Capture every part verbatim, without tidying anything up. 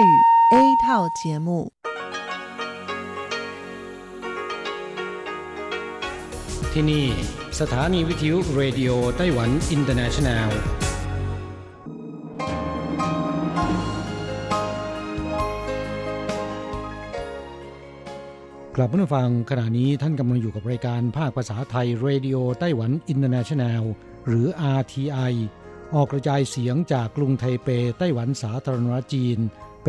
泰语 A 套节目ที่นี่สถานีวิทยุ Radio Taiwan International กลับมาฟังขณะนี้ท่านกำลังอยู่กับรายการภาคภาษาไทย Radio Taiwan International หรือ อาร์ ที ไอ ออกกระจายเสียงจากกรุงไทเปไต้หวันสาธารณรัฐจีนเ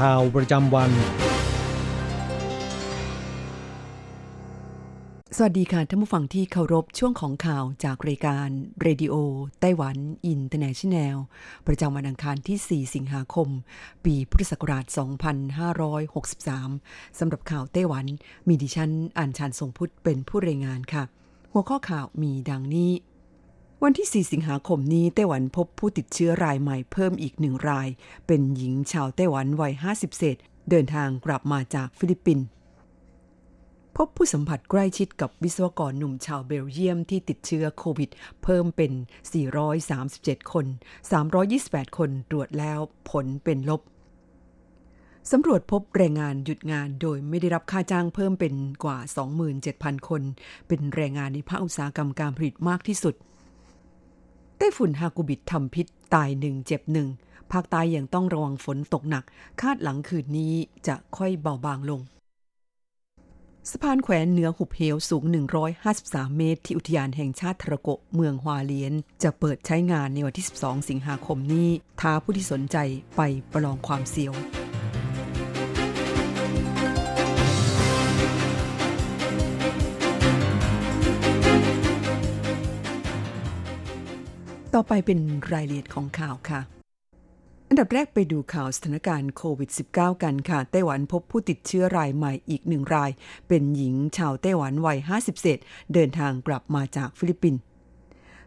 ข่าวประจำวันสวัสดีค่ะท่านผู้ฟังที่เคารพช่วงของข่าวจากรายการ Radio ไต้หวัน International ประจำวันอังคารที่สี่สิงหาคมปีพุทธศักราชสองพันห้าร้อยหกสิบสามสำหรับข่าวไต้หวันมีดิฉันอัญชันทรงพุทธเป็นผู้รายงานค่ะหัวข้อข่าวมีดังนี้วันที่สี่สิงหาคมนี้ไต้หวันพบผู้ติดเชื้อรายใหม่เพิ่มอีกหนึ่งรายเป็นหญิงชาวไต้หวันวัยห้าสิบเศษเดินทางกลับมาจากฟิลิปปินส์พบผู้สัมผัสใกล้ชิดกับวิศวกรหนุ่มชาวเบลเยียมที่ติดเชื้อโควิดเพิ่มเป็นสี่ร้อยสามสิบเจ็ดคนสามร้อยยี่สิบแปดคนตรวจแล้วผลเป็นลบสำรวจพบแรงงานหยุดงานโดยไม่ได้รับค่าจ้างเพิ่มเป็นกว่า สองหมื่นเจ็ดพัน คนเป็นแรงงานในภาคอุตสาหกรรมการผลิตมากที่สุดไต้ฝุ่นฮากุบิดทำพิษตายหนึ่งเจ็บหนึ่งภาคใต้ยังต้องระวังฝนตกหนักคาดหลังคืนนี้จะค่อยเบาบางลงสะพานแขวนเหนือหุบเหวสูงหนึ่งร้อยห้าสิบสามเมตรที่อุทยานแห่งชาติทะระโกะเมืองฮวาเลียนจะเปิดใช้งานในวันที่สิบสองสิงหาคมนี้ท้าผู้ที่สนใจไปประลองความเสียวต่อไปเป็นรายละเอียดของข่าวค่ะอันดับแรกไปดูข่าวสถานการณ์โควิด สิบเก้า กันค่ะไต้หวันพบผู้ติดเชื้อรายใหม่อีกหนึ่งรายเป็นหญิงชาวไต้หวันวัยห้าสิบเศษเดินทางกลับมาจากฟิลิปปินส์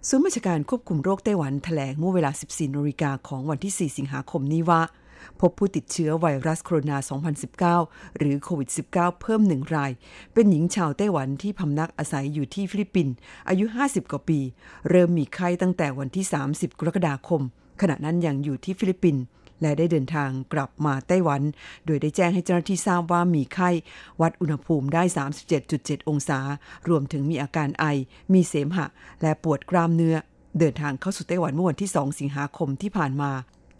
ศูนย์ราชการควบคุมโรคไต้หวันแถลงเมื่อเวลา สิบสี่นาฬิกา ของวันที่สี่สิงหาคมนี้ว่าพบผู้ติดเชื้อไวรัสโคโรนา สองพันสิบเก้า หรือโควิด สิบเก้า เพิ่มหนึ่งรายเป็นหญิงชาวไต้หวันที่พำนักอาศัยอยู่ที่ฟิลิปปินส์อายุห้าสิบกว่าปีเริ่มมีไข้ตั้งแต่วันที่สามสิบกรกฎาคมขณะนั้นยังอยู่ที่ฟิลิปปินส์และได้เดินทางกลับมาไต้หวันโดยได้แจ้งให้เจ้าหน้าที่ทราบว่ามีไข้วัดอุณหภูมิได้ สามสิบเจ็ดจุดเจ็ด องศารวมถึงมีอาการไอมีเสมหะและปวดกล้ามเนื้อเดินทางเข้าสู่ไต้หวันเมื่อวันที่สองสิงหาคมที่ผ่านมา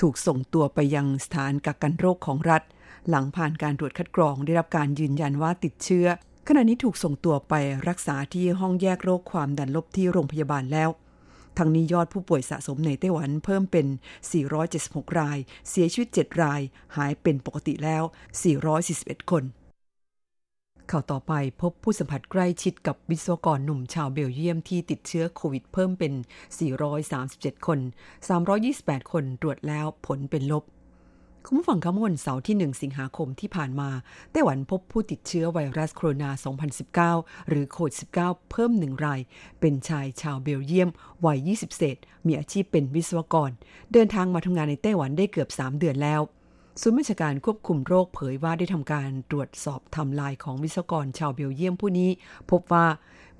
ถูกส่งตัวไปยังสถานกักกันโรคของรัฐหลังผ่านการตรวจคัดกรองได้รับการยืนยันว่าติดเชื้อขณะนี้ถูกส่งตัวไปรักษาที่ห้องแยกโรคความดันลบที่โรงพยาบาลแล้วทั้งนี้ยอดผู้ป่วยสะสมในไต้หวันเพิ่มเป็นสี่ร้อยเจ็ดสิบหกรายเสียชีวิตเจ็ดรายหายเป็นปกติแล้วสี่ร้อยสี่สิบเอ็ดคนข่าวต่อไปพบผู้สัมผัสใกล้ชิดกับวิศวกรหนุ่มชาวเบลเยียมที่ติดเชื้อโควิดเพิ่มเป็นสี่ร้อยสามสิบเจ็ดคนสามร้อยยี่สิบแปดคนตรวจแล้วผลเป็นลบคุณผู้ฟังคะเมื่อวันเสาร์ที่หนึ่งสิงหาคมที่ผ่านมาไต้หวันพบผู้ติดเชื้อไวรัสโคโรนา สองพันสิบเก้า หรือโควิด สิบเก้า เพิ่มหนึ่งรายเป็นชายชาวเบลเยียมวัยยี่สิบเศษมีอาชีพเป็นวิศวกรเดินทางมาทำงานในไต้หวันได้เกือบสามเดือนแล้วศูนย์ราชการควบคุมโรคเผยว่าได้ทำการตรวจสอบไทม์ไลน์ของวิศวกรชาวเบลเยียมผู้นี้พบว่า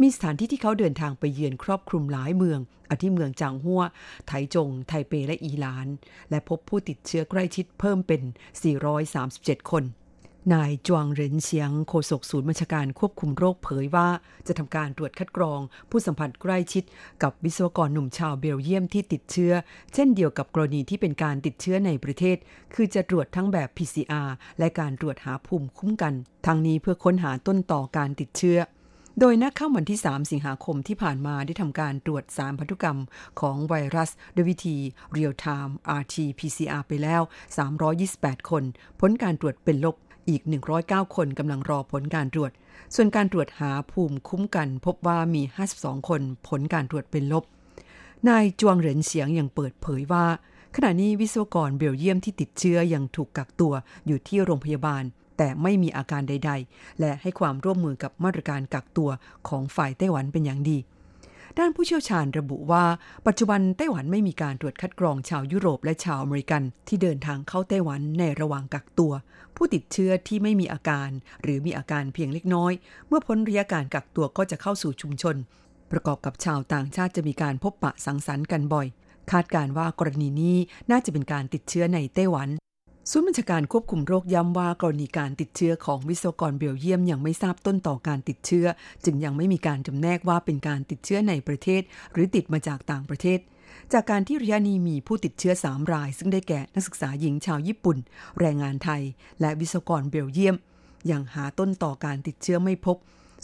มีสถานที่ที่เขาเดินทางไปเยือนครอบคลุมหลายเมืองอาทิเมืองจางฮั่วไถจงไทเปและอีหลานและพบผู้ติดเชื้อใกล้ชิดเพิ่มเป็นสี่ร้อยสามสิบเจ็ดคนนายจวงเหรินเฉียงโฆษกศูนย์ราชการควบคุมโรคเผยว่าจะทำการตรวจคัดกรองผู้สัมผัสใกล้ชิดกับวิศวกรหนุ่มชาวเบลเยียมที่ติดเชื้อเช่นเดียวกับกรณีที่เป็นการติดเชื้อในประเทศคือจะตรวจทั้งแบบ พี ซี อาร์ และการตรวจหาภูมิคุ้มกันทั้งนี้เพื่อค้นหาต้นต่อการติดเชื้อโดยณค่ำวันที่สามสิงหาคมที่ผ่านมาได้ทำการตรวจสารพันธุกรรมของไวรัสด้วยวิธี Real-time อาร์ ที พี ซี อาร์ ไปแล้วสามร้อยยี่สิบแปดคนผลการตรวจเป็นลบอีกหนึ่งร้อยเก้าคนกำลังรอผลการตรวจส่วนการตรวจหาภูมิคุ้มกันพบว่ามีห้าสิบสองคนผลการตรวจเป็นลบนายจวงเหรินเฉียงยังเปิดเผยว่า ขณะนี้วิศวกรเบลเยียมที่ติดเชื้อยังถูกกักตัวอยู่ที่โรงพยาบาลแต่ไม่มีอาการใดๆและให้ความร่วมมือกับมาตรการกักตัวของฝ่ายไต้หวันเป็นอย่างดีด้านผู้เชี่ยวชาญระบุว่าปัจจุบันไต้หวันไม่มีการตรวจคัดกรองชาวยุโรปและชาวอเมริกันที่เดินทางเข้าไต้หวันในระหว่างกักตัวผู้ติดเชื้อที่ไม่มีอาการหรือมีอาการเพียงเล็กน้อยเมื่อพ้นระยะการกักตัวก็จะเข้าสู่ชุมชนประกอบกับชาวต่างชาติจะมีการพบปะสังสรรค์กันบ่อยคาดการว่ากรณีนี้น่าจะเป็นการติดเชื้อในไต้หวันศูนย์บัญชาการควบคุมโรคย้ำว่ากรณีการติดเชื้อของวิศวกรเบลเยียมยังไม่ทราบต้นต่อการติดเชื้อจึงยังไม่มีการจำแนกว่าเป็นการติดเชื้อในประเทศหรือติดมาจากต่างประเทศจากการที่ระยะนี้มีผู้ติดเชื้อสามรายซึ่งได้แก่นักศึกษาหญิงชาวญี่ปุ่นแรงงานไทยและวิศวกรเบลเยียมยังหาต้นต่อการติดเชื้อไม่พบ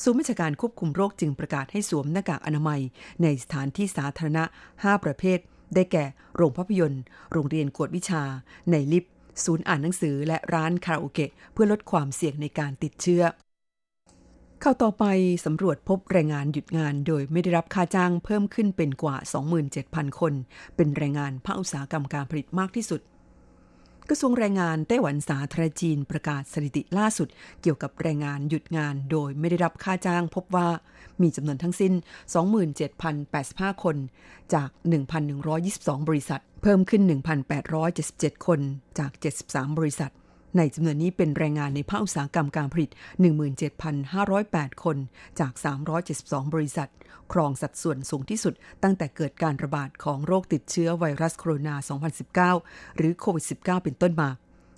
ศูนย์ราชการควบคุมโรคจึงประกาศให้สวมหน้ากากอนามัยในสถานที่สาธารณะห้าประเภทได้แก่โรงภาพยนตร์โรงเรียนกวดวิชาในลิฟต์ศูนย์อ่านหนังสือและร้านคาราโอเกะเพื่อลดความเสี่ยงในการติดเชื้อข่าวต่อไปสำรวจพบแรงงานหยุดงานโดยไม่ได้รับค่าจ้างเพิ่มขึ้นเป็นกว่า สองหมื่นเจ็ดพัน คนเป็นแรงงานภาคอุตสาหกรรมการผลิตมากที่สุดกระทรวงแรงงานไต้หวันสาธารณจีนประกาศสถิติล่าสุดเกี่ยวกับแรงงานหยุดงานโดยไม่ได้รับค่าจ้างพบว่ามีจำนวนทั้งสิ้น สองหมื่นเจ็ดพันแปดสิบห้า คนจาก หนึ่งพันหนึ่งร้อยยี่สิบสอง บริษัทเพิ่มขึ้น หนึ่งพันแปดร้อยเจ็ดสิบเจ็ด คนจาก เจ็ดสิบสาม บริษัทในจำนวนนี้เป็นแรงงานในภาคอุตสาหกรรมการผลิต หนึ่งหมื่นเจ็ดพันห้าร้อยแปด คนจาก สามร้อยเจ็ดสิบสอง บริษัทครองสัดส่วนสูงที่สุดตั้งแต่เกิดการระบาดของโรคติดเชื้อไวรัสโคโรนา สองพันสิบเก้า หรือโควิด สิบเก้า เป็นต้นมา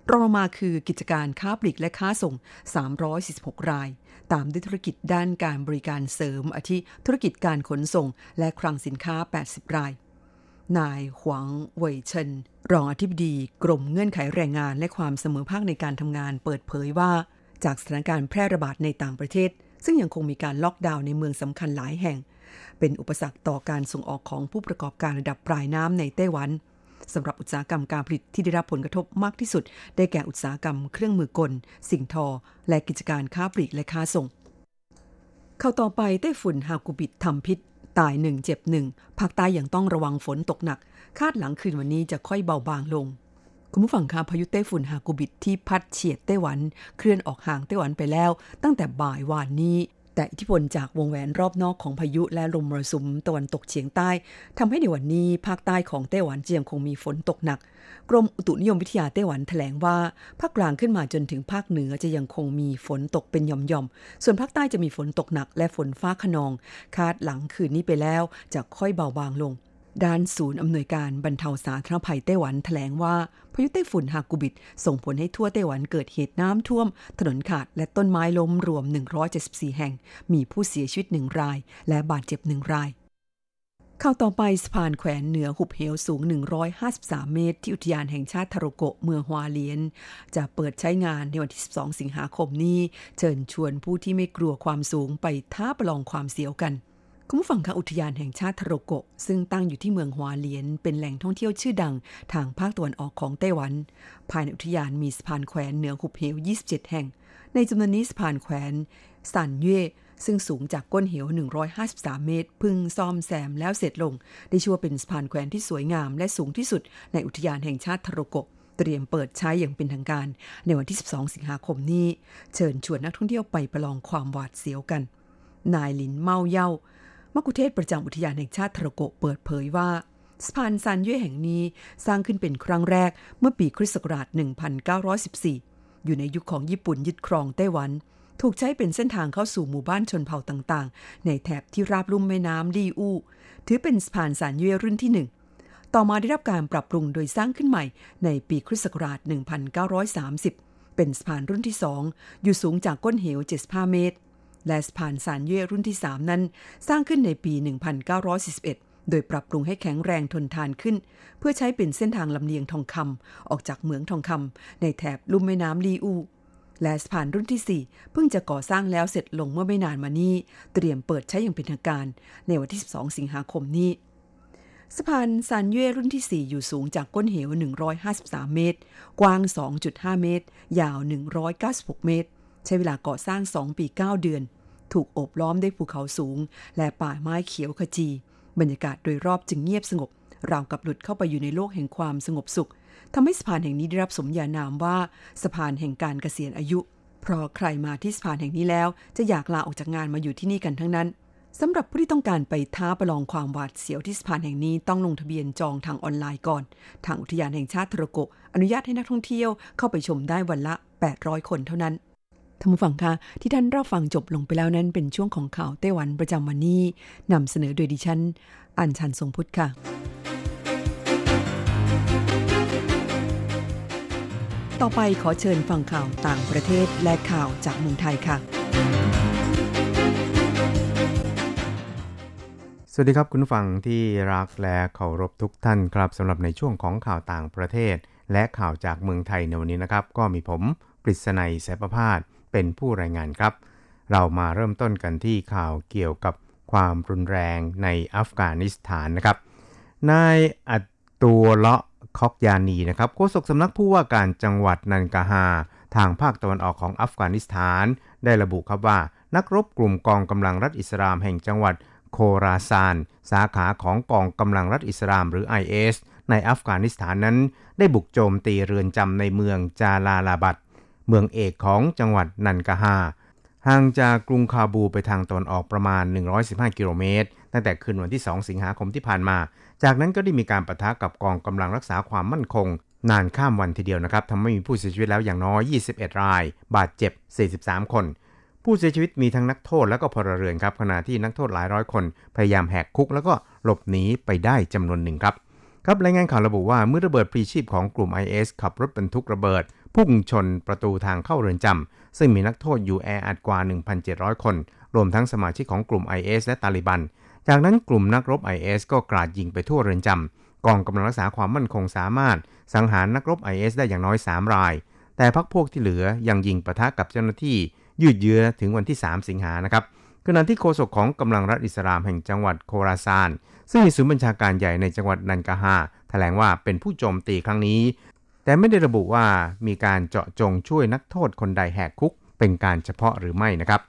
รองลงมาคือกิจการค้าปลีกและค้าส่ง สามร้อยสี่สิบหก รายตามด้วยธุรกิจด้านการบริการเสริมอาทิธุรกิจการขนส่งและคลังสินค้า แปดสิบ รายนายหวังเว่ยเฉินรองอธิบดีกรมเงื่อนไขแรงงานและความเสมอภาคในการทำงานเปิดเผยว่าจากสถานการณ์แพร่ระบาดในต่างประเทศซึ่งยังคงมีการล็อกดาวน์ในเมืองสำคัญหลายแห่งเป็นอุปสรรคต่อการส่งออกของผู้ประกอบการระดับปลายน้ำในไต้หวันสำหรับอุตสาหกรรมการผลิตที่ได้รับผลกระทบมากที่สุดได้แก่อุตสาหกรรมเครื่องมือกลสิ่งทอและกิจการค้าปลีกและค้าส่งข่าวต่อไปไต้ฝุ่นฮากุบิททำพิษตายหนึ่งเจ็บหนึ่งภาคใต้ยังต้องระวังฝนตกหนักคาดหลังคืนวันนี้จะค่อยเบาบางลงคุณผู้ฟังคะพายุไต้ฝุ่นฮากุบิทที่พัดเฉียดไต้หวันเคลื่อนออกห่างไต้หวันไปแล้วตั้งแต่บ่ายวานนี้แต่อิทธิพลจากวงแหวนรอบนอกของพายุและลมมรสุมตะวันตกเฉียงใต้ทำให้ในวันนี้ภาคใต้ของไต้หวันยังคงมีฝนตกหนักกรมอุตุนิยมวิทยาไต้หวันแถลงว่าภาคกลางขึ้นมาจนถึงภาคเหนือจะยังคงมีฝนตกเป็นหย่อมๆส่วนภาคใต้จะมีฝนตกหนักและฝนฟ้าคะนองคาดหลังคืนนี้ไปแล้วจะค่อยเบาบางลงด้านศูนย์อำนวยการบรรเทาสาธารณภัยไต้หวันแถลงว่าพายุไต้ฝุ่นฮากุบิทส่งผลให้ทั่วไต้หวันเกิดเหตุน้ำท่วมถนนขาดและต้นไม้ล้มรวมหนึ่งร้อยเจ็ดสิบสี่แห่งมีผู้เสียชีวิตหนึ่งรายและบาดเจ็บหนึ่งรายข่าวต่อไปสะพานแขวนเหนือหุบเหวสูงหนึ่งร้อยห้าสิบสามเมตรที่อุทยานแห่งชาติทาโรโกะเมืองฮวาเลียนจะเปิดใช้งานในวันที่สิบสองสิงหาคมนี้เชิญชวนผู้ที่ไม่กลัวความสูงไปท้าประลองความเสียวกันคุณผู้ฟังคะอุทยานแห่งชาติทาโรโกะซึ่งตั้งอยู่ที่เมืองฮวาเลียนเป็นแหล่งท่องเที่ยวชื่อดังทางภาคตะวันออกของไต้หวันภายในอุทยานมีสะพานแขวนเหนือหุบเหวยี่สิบเจ็ดแห่งในจำนวนนี้สะพานแขวนซันเย่ซึ่งสูงจากก้นเหวหนึ่งร้อยห้าสิบสามเมตรเพิ่งซ่อมแซมแล้วเสร็จลงได้ชื่อว่าเป็นสะพานแขวนที่สวยงามและสูงที่สุดในอุทยานแห่งชาติทาโรโกะเตรียมเปิดใช้อย่างเป็นทางการในวันที่สิบสองสิงหาคมนี้เชิญชวนนักท่องเที่ยวไปประลองความหวาดเสียวกันนายหลินเมาเย่ามัคคุเทศประจำอุทยานแห่งชาติทาโรโกะเปิดเผยว่าสะพานซันเย่แห่งนี้สร้างขึ้นเป็นครั้งแรกเมื่อปีคริสต์ศักราชหนึ่งพันเก้าร้อยสิบสี่อยู่ในยุค ของญี่ปุ่นยึดครองไต้หวันถูกใช้เป็นเส้นทางเข้าสู่หมู่บ้านชนเผ่าต่างๆในแถบที่ราบลุ่มแม่น้ำลี่อู่ถือเป็นสะพานซันเย่รุ่นที่หนึ่งต่อมาได้รับการปรับปรุงโดยสร้างขึ้นใหม่ในปีคริสต์ศักราชหนึ่งพันเก้าร้อยสามสิบเป็นสะพานรุ่นที่สองอยู่สูงจากก้นเหวเจ็ดสิบห้าเมตรและสะพานซานเย่รุ่นที่สามนั้นสร้างขึ้นในปีหนึ่งพันเก้าร้อยสี่สิบเอ็ดโดยปรับปรุงให้แข็งแรงทนทานขึ้นเพื่อใช้เป็นเส้นทางลำเลียงทองคำออกจากเหมืองทองคำในแถบลุ่มแม่น้ำลีอูและสะพานรุ่นที่สี่เพิ่งจะก่อสร้างแล้วเสร็จลงเมื่อไม่นานมานี้เตรียมเปิดใช้อย่างเป็นทางการในวันที่สิบสองสิงหาคมนี้สะพานซานเย่รุ่นที่สี่อยู่สูงจากก้นเหวหนึ่งร้อยห้าสิบสามเมตรกว้าง สองจุดห้า เมตรยาวหนึ่งร้อยเก้าสิบหกเมตรใช้เวลาก่อสร้างสองปีเก้าเดือนถูกโอบล้อมด้วยภูเขาสูงและป่าไม้เขียวขจีบรรยากาศโดยรอบจึงเงียบสงบ ราวกับหลุดเข้าไปอยู่ในโลกแห่งความสงบสุขทำให้สะพานแห่งนี้ได้รับสมญานามว่าสะพานแห่งการเกษียณอายุเพราะใครมาที่สะพานแห่งนี้แล้วจะอยากลาออกจากงานมาอยู่ที่นี่กันทั้งนั้นสำหรับผู้ที่ต้องการไปท้าประลองความหวาดเสียวที่สะพานแห่งนี้ต้องลงทะเบียนจองทางออนไลน์ก่อนทางอุทยานแห่งชาติทาโรโกะอนุญาตให้นักท่องเที่ยวเข้าไปชมได้วันละแปดร้อยคนเท่านั้นท่านผู้ฟังคะที่ท่านรับฟังจบลงไปแล้วนั้นเป็นช่วงของข่าวไต้หวันประจำวันนี้นำเสนอโดยดิฉันอัญชันทรงพุทธค่ะต่อไปขอเชิญฟังข่าวต่างประเทศและข่าวจากเมืองไทยค่ะสวัสดีครับคุณผู้ฟังที่รักและเคารพทุกท่านครับสำหรับในช่วงของข่าวต่างประเทศและข่าวจากเมืองไทยในวันนี้นะครับก็มีผมกฤษณัย แสนประภาสเป็นผู้รายงานครับเรามาเริ่มต้นกันที่ข่าวเกี่ยวกับความรุนแรงในอัฟกานิสถานนะครับนายอัตตูเลาะคอกยานีนะครับโฆษกสำนักผู้ว่าการจังหวัดนันกาฮาทางภาคตะวันออกของอัฟกานิสถานได้ระบุครับว่านักรบกลุ่มกองกำลังรัฐอิสลามแห่งจังหวัดโคราซานสาขาของกองกำลังรัฐอิสลามหรือ ไอ เอส ในอัฟกานิสถานนั้นได้บุกโจมตีเรือนจำในเมืองจาลาลาบัดเมืองเอกของจังหวัดนันกาฮาห่างจากกรุงคาบูไปทางตอนออกประมาณหนึ่งร้อยสิบห้ากิโลเมตรตั้งแต่คืนวันที่สองสิงหาคมที่ผ่านมาจากนั้นก็ได้มีการปะทะกับกองกำลังรักษาความมั่นคงนานข้ามวันทีเดียวนะครับทำให้มีผู้เสียชีวิตแล้วอย่างน้อยยี่สิบเอ็ดรายบาดเจ็บสี่สิบสามคนผู้เสียชีวิตมีทั้งนักโทษและก็พลเรือนครับขณะที่นักโทษหลายร้อยคนพยายามแหกคุกแล้วก็หลบหนีไปได้จำนวนหนึ่งครับครับรายงานข่าวระบุว่าเมื่อระเบิดปลีชีพของกลุ่ม ไอ เอส ขับรถบรรทุกระเบิดพุ่งชนประตูทางเข้าเรือนจำซึ่งมีนักโทษอยู่แออัดกว่า หนึ่งพันเจ็ดร้อย คนรวมทั้งสมาชิกของกลุ่ม ไอ เอส และตาลิบันจากนั้นกลุ่มนักรบ ไอ เอส ก็กราดยิงไปทั่วเรือนจำกองกำลังรักษาความมั่นคงสามารถสังหารนักรบ ไอ เอส ได้อย่างน้อยสามรายแต่พรรคพวกที่เหลือยังยิงปะทะกับเจ้าหน้าที่ยืดเยื้อถึงวันที่สามสิงหานะครับขณะที่โฆษกของกำลังรัฐอิสลามแห่งจังหวัดโคราซานซึ่งมีศูนย์บัญชาการใหญ่ในจังหวัดนันกาฮาแถลงว่าเป็นผู้โจมตีครั้งนี้แต่ไม่ได้ระบุว่ามีการเจาะจงช่วยนักโทษคนใดแหกคุกเป็นการเฉพาะหรือไม่นะครับ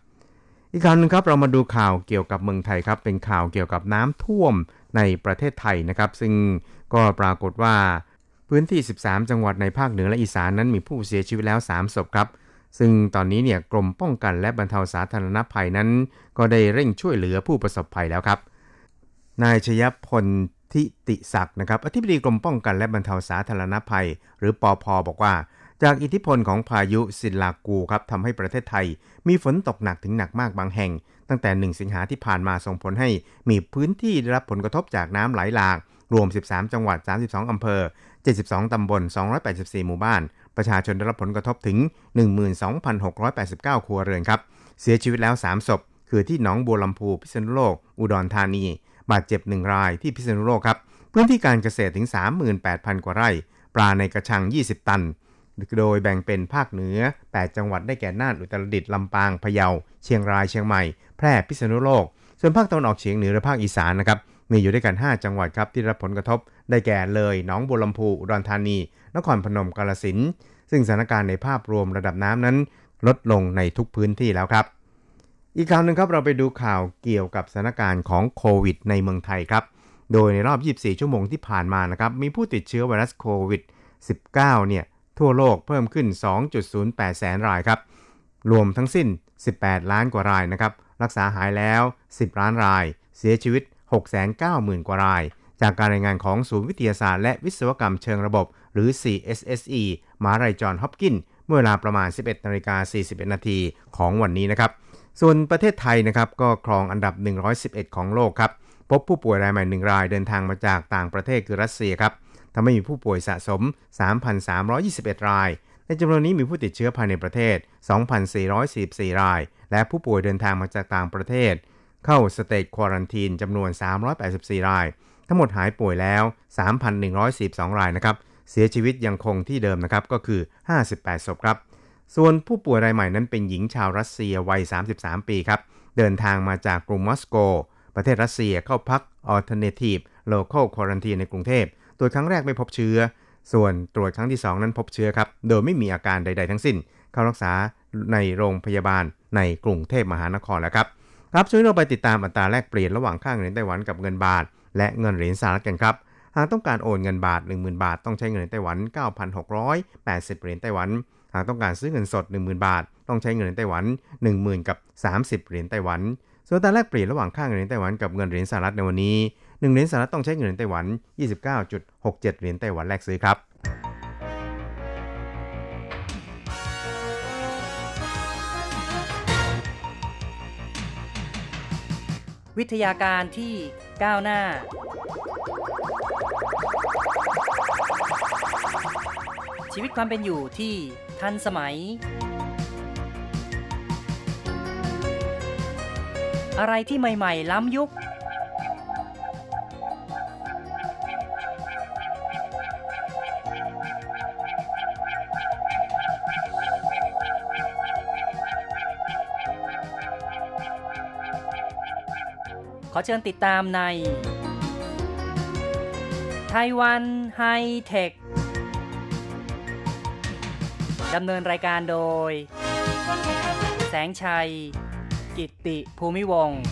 อีกข่าวนึงครับเรามาดูข่าวเกี่ยวกับเมืองไทยครับเป็นข่าวเกี่ยวกับน้ำท่วมในประเทศไทยนะครับซึ่งก็ปรากฏว่าพื้นที่สิบสามจังหวัดในภาคเหนือและอีสานนั้นมีผู้เสียชีวิตแล้วสามศพครับซึ่งตอนนี้เนี่ยกรมป้องกันและบรรเทาสาธารณภัยนั้นก็ได้เร่งช่วยเหลือผู้ประสบภัยแล้วครับนายชยพลทิติศักดิ์นะครับอธิบดีกรมป้องกันและบรรเทาสาธารณภัยหรือปภบอกว่าจากอิทธิพลของพายุศิลากูครับทำให้ประเทศไทยมีฝนตกหนักถึงหนักมากบางแห่งตั้งแต่หนึ่งสิงหาที่ผ่านมาส่งผลให้มีพื้นที่ได้รับผลกระทบจากน้ำไหลหลากรวมสิบสามจังหวัดสามสิบสองอำเภอเจ็ดสิบสองตำบลสองร้อยแปดสิบสี่หมู่บ้านประชาชนได้รับผลกระทบถึง หนึ่งหมื่นสองพันหกร้อยแปดสิบเก้า ครัวเรือนครับเสียชีวิตแล้วสามศพคือที่หนองบัวลำพูพิษณุโลกอุดรธานีบาดเจ็บหนึ่งรายที่พิษณุโลกครับพื้นที่การเกษตรถึง สามหมื่นแปดพัน กว่าไร่ปลาในกระชังยี่สิบตันโดยแบ่งเป็นภาคเหนือแปดจังหวัดได้แก่น่านอุตรดิตถ์ลำปางพะเยาเชียงรายเชียงใหม่แพร่พิษณุโลกส่วนภาคตะวันออกเฉียงเหนือและภาคอีสานนะครับมีอยู่ด้วยกันห้าจังหวัดครับที่รับผลกระทบได้แก่เลยหนองบัวลำพูอุดรธานีนครพนมกาฬสินธุ์ซึ่งสถานการณ์ในภาพรวมระดับน้ำนั้นลดลงในทุกพื้นที่แล้วครับอีกข่าวนึงครับเราไปดูข่าวเกี่ยวกับสถานการณ์ของโควิดในเมืองไทยครับโดยในรอบยี่สิบสี่ชั่วโมงที่ผ่านมานะครับมีผู้ติดเชื้อไวรัสโควิด สิบเก้า เนี่ยทั่วโลกเพิ่มขึ้น สองจุดศูนย์แปด แสนรายครับรวมทั้งสิ้นสิบแปดล้านกว่ารายนะครับรักษาหายแล้วสิบล้านรายเสียชีวิตหกแสนเก้าหมื่น กว่ารายจากการรายงานของศูนย์วิทยาศาสตร์และวิศวกรรมเชิงระบบหรือ ซี เอส เอส อี มหาวิทยาลัยจอห์นส์ฮอปกินส์เมื่อเวลาประมาณ สิบเอ็ดนาฬิกาสี่สิบเอ็ด นาทีของวันนี้นะครับส่วนประเทศไทยนะครับก็ครองอันดับหนึ่งร้อยสิบเอ็ดของโลกครับพบผู้ป่วยรายใหม่หนึ่งรายเดินทางมาจากต่างประเทศคือรัสเซียครับทำให้มีผู้ป่วยสะสม สามพันสามร้อยยี่สิบเอ็ด รายในจำนวนนี้มีผู้ติดเชื้อภายในประเทศ สองพันสี่ร้อยสี่สิบสี่ รายและผู้ป่วยเดินทางมาจากต่างประเทศเข้าสเตจควอรันทีนจำนวนสามร้อยแปดสิบสี่รายทั้งหมดหายป่วยแล้ว สามพันหนึ่งร้อยสี่สิบสอง รายนะครับเสียชีวิตยังคงที่เดิมนะครับก็คือห้าสิบแปดศพครับส่วนผู้ป่วยรายใหม่นั้นเป็นหญิงชาวรัสเซียวัยสามสิบสามปีครับเดินทางมาจากกรุงมอสโกประเทศรัสเซียเข้าพัก Alternative Local Quarantine ในกรุงเทพตรวจครั้งแรกไม่พบเชื้อส่วนตรวจครั้งที่สองนั้นพบเชื้อครับโดยไม่มีอาการใดๆทั้งสิ้นเข้ารักษาในโรงพยาบาลในกรุงเทพมหานครแล้วครับครับช่วยเราไปติดตามอัตราแลกเปลี่ยนระหว่างค่าเงินไต้หวันกับเงินบาทและเงินเหรียญสหรัฐกันครับ หากต้องการโอนเงินบาท หนึ่งหมื่น บาทต้องใช้เงินไต้หวัน เก้าพันหกร้อยแปดสิบ เหรียญไต้หวันหากต้องการซื้อเงินสด หนึ่งหมื่น บาทต้องใช้เงินไต้หวัน หนึ่งหมื่น กับ สามสิบ เหรียญไต้หวันส่วนตาแลกเปลี่ยนระหว่างค่าเงินไต้หวันกับเงินเหรียญสหรัฐในวันนี้หนึ่งเหรียญสหรัฐต้องใช้เงินไต้หวัน ยี่สิบเก้าจุดหกเจ็ด เหรียญไต้หวันแลกซื้อครับวิทยาการที่ก้าวหน้าชีวิตความเป็นอยู่ที่ทันสมัยอะไรที่ใหม่ๆล้ำยุคขอเชิญติดตามในไต้หวันไฮเทคดำเนินรายการโดยแสงชัยกิตติภูมิวงศ์ค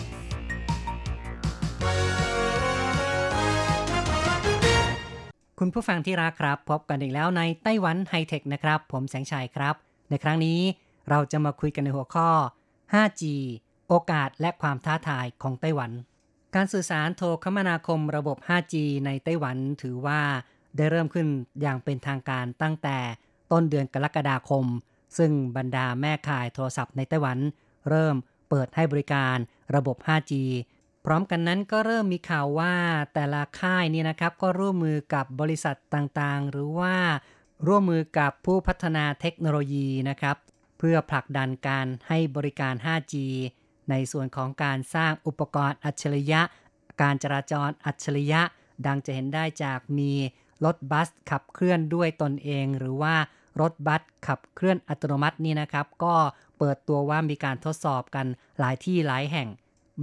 ุณผู้ฟังที่รักครับพบกันอีกแล้วในไต้หวันไฮเทคนะครับผมแสงชัยครับในครั้งนี้เราจะมาคุยกันในหัวข้อ ห้าจี โอกาสและความท้าทายของไต้หวันการสื่อสารโทรคมนาคมระบบ ห้าจี ในไต้หวันถือว่าได้เริ่มขึ้นอย่างเป็นทางการตั้งแต่ต้นเดือนกรกฎาคมซึ่งบรรดาแม่ข่ายโทรศัพท์ในไต้หวันเริ่มเปิดให้บริการระบบ ห้าจี พร้อมกันนั้นก็เริ่มมีข่าวว่าแต่ละค่ายนี่นะครับก็ร่วมมือกับบริษัทต่างๆหรือว่าร่วมมือกับผู้พัฒนาเทคโนโลยีนะครับเพื่อผลักดันการให้บริการ ห้าจี ในส่วนของการสร้างอุปกรณ์อัจฉริยะการจราจรอัจฉริยะดังจะเห็นได้จากมีรถบัสขับเคลื่อนด้วยตนเองหรือว่ารถบัสขับเคลื่อนอัตโนมัตินี่นะครับก็เปิดตัวว่ามีการทดสอบกันหลายที่หลายแห่ง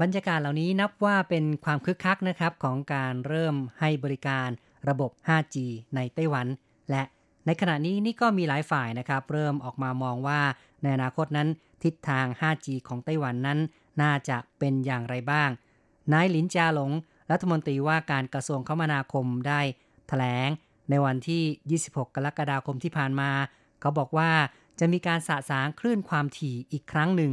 บรรยากาศเหล่านี้นับว่าเป็นความคึกคักนะครับของการเริ่มให้บริการระบบ ห้าจี ในไต้หวันและในขณะนี้นี่ก็มีหลายฝ่ายนะครับเริ่มออกมามองว่าในอนาคตนั้นทิศทาง ห้าจี ของไต้หวันนั้นน่าจะเป็นอย่างไรบ้างนายหลินจาหลงรัฐมนตรีว่าการกระทรวงคมนาคมได้แถลงในวันที่ยี่สิบหกกรกฎาคมที่ผ่านมาเขาบอกว่าจะมีการสะสางคลื่นความถี่อีกครั้งหนึ่ง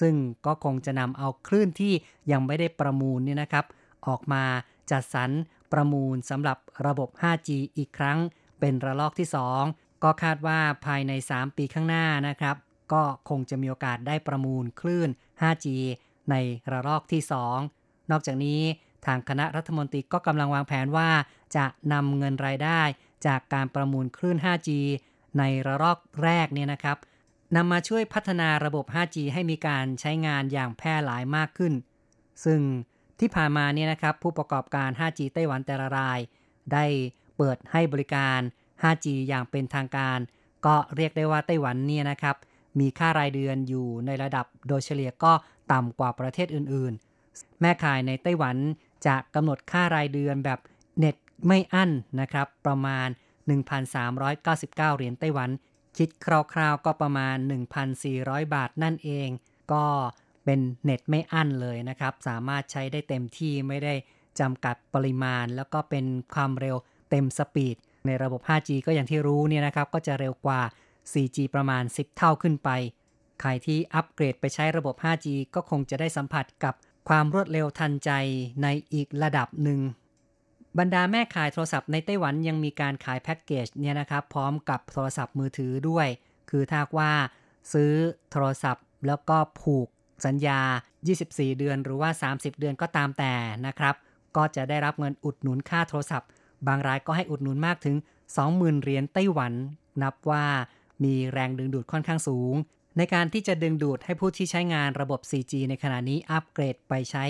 ซึ่งก็คงจะนำเอาคลื่นที่ยังไม่ได้ประมูลเนี่ยนะครับออกมาจัดสรรประมูลสำหรับระบบ ห้าจี อีกครั้งเป็นระลอกที่สองก็คาดว่าภายในสามปีข้างหน้านะครับก็คงจะมีโอกาสได้ประมูลคลื่น ห้าจี ในระลอกที่สองนอกจากนี้ทางคณะรัฐมนตรีก็กำลังวางแผนว่าจะนำเงินรายได้จากการประมูลคลื่น ห้าจี ในระลอกแรกเนี่ยนะครับนำมาช่วยพัฒนาระบบ ห้าจี ให้มีการใช้งานอย่างแพร่หลายมากขึ้นซึ่งที่ผ่านมาเนี่ยนะครับผู้ประกอบการ ห้าจี ไต้หวันแต่ละรายได้เปิดให้บริการ ห้าจี อย่างเป็นทางการก็เรียกได้ว่าไต้หวันเนี่ยนะครับมีค่ารายเดือนอยู่ในระดับโดยเฉลี่ยก็ต่ำกว่าประเทศอื่นๆแม่ขายในไต้หวันจะกำหนดค่ารายเดือนแบบเน็ตไม่อั้นนะครับประมาณ หนึ่งพันสามร้อยเก้าสิบเก้า เหรียญไต้หวันคิดคร่าวๆก็ประมาณ หนึ่งพันสี่ร้อย บาทนั่นเองก็เป็นเน็ตไม่อั้นเลยนะครับสามารถใช้ได้เต็มที่ไม่ได้จำกัดปริมาณแล้วก็เป็นความเร็วเต็มสปีดในระบบ ห้าจี ก็อย่างที่รู้เนี่ยนะครับก็จะเร็วกว่า โฟร์จี ประมาณสิบเท่าขึ้นไปใครที่อัปเกรดไปใช้ระบบ ห้าจี ก็คงจะได้สัมผัสกับความรวดเร็วทันใจในอีกระดับหนึ่งบรรดาแม่ขายโทรศัพท์ในไต้หวันยังมีการขายแพ็กเกจเนี่ยนะครับพร้อมกับโทรศัพท์มือถือด้วยคือถ้าว่าซื้อโทรศัพท์แล้วก็ผูกสัญญายี่สิบสี่เดือนหรือว่าสามสิบเดือนก็ตามแต่นะครับก็จะได้รับเงินอุดหนุนค่าโทรศัพท์บางรายก็ให้อุดหนุนมากถึง สองหมื่น เหรียญไต้หวันนับว่ามีแรงดึงดูดค่อนข้างสูงในการที่จะดึงดูดให้ผู้ที่ใช้งานระบบ โฟร์จี ในขณะนี้อัปเกรดไปใช้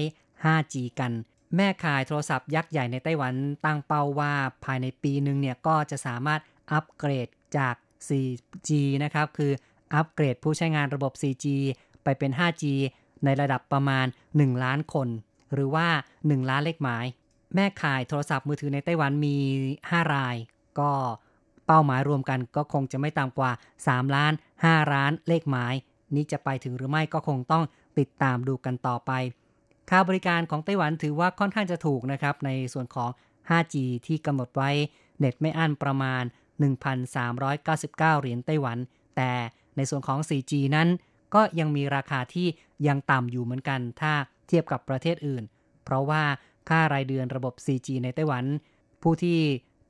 ห้าจี กันแม่ขายโทรศัพท์ยักษ์ใหญ่ในไต้หวันตั้งเป้าว่าภายในปีนึงเนี่ยก็จะสามารถอัปเกรดจาก โฟร์จี นะครับคืออัปเกรดผู้ใช้งานระบบ โฟร์จี ไปเป็น ห้าจี ในระดับประมาณหนึ่งล้านคนหรือว่าหนึ่งล้านเลขหมายแม่ขายโทรศัพท์มือถือในไต้หวันมีห้ารายก็เป้าหมายรวมกันก็คงจะไม่ต่ำกว่าสามล้านห้าล้านเลขหมายนี้จะไปถึงหรือไม่ก็คงต้องติดตามดูกันต่อไปค่าบริการของไต้หวันถือว่าค่อนข้างจะถูกนะครับในส่วนของ ห้าจี ที่กำหนดไว้เน็ตไม่อั้นประมาณ หนึ่งพันสามร้อยเก้าสิบเก้า เหรียญไต้หวันแต่ในส่วนของ โฟร์จี นั้นก็ยังมีราคาที่ยังต่ำอยู่เหมือนกันถ้าเทียบกับประเทศอื่นเพราะว่าค่ารายเดือนระบบ โฟร์จี ในไต้หวันผู้ที่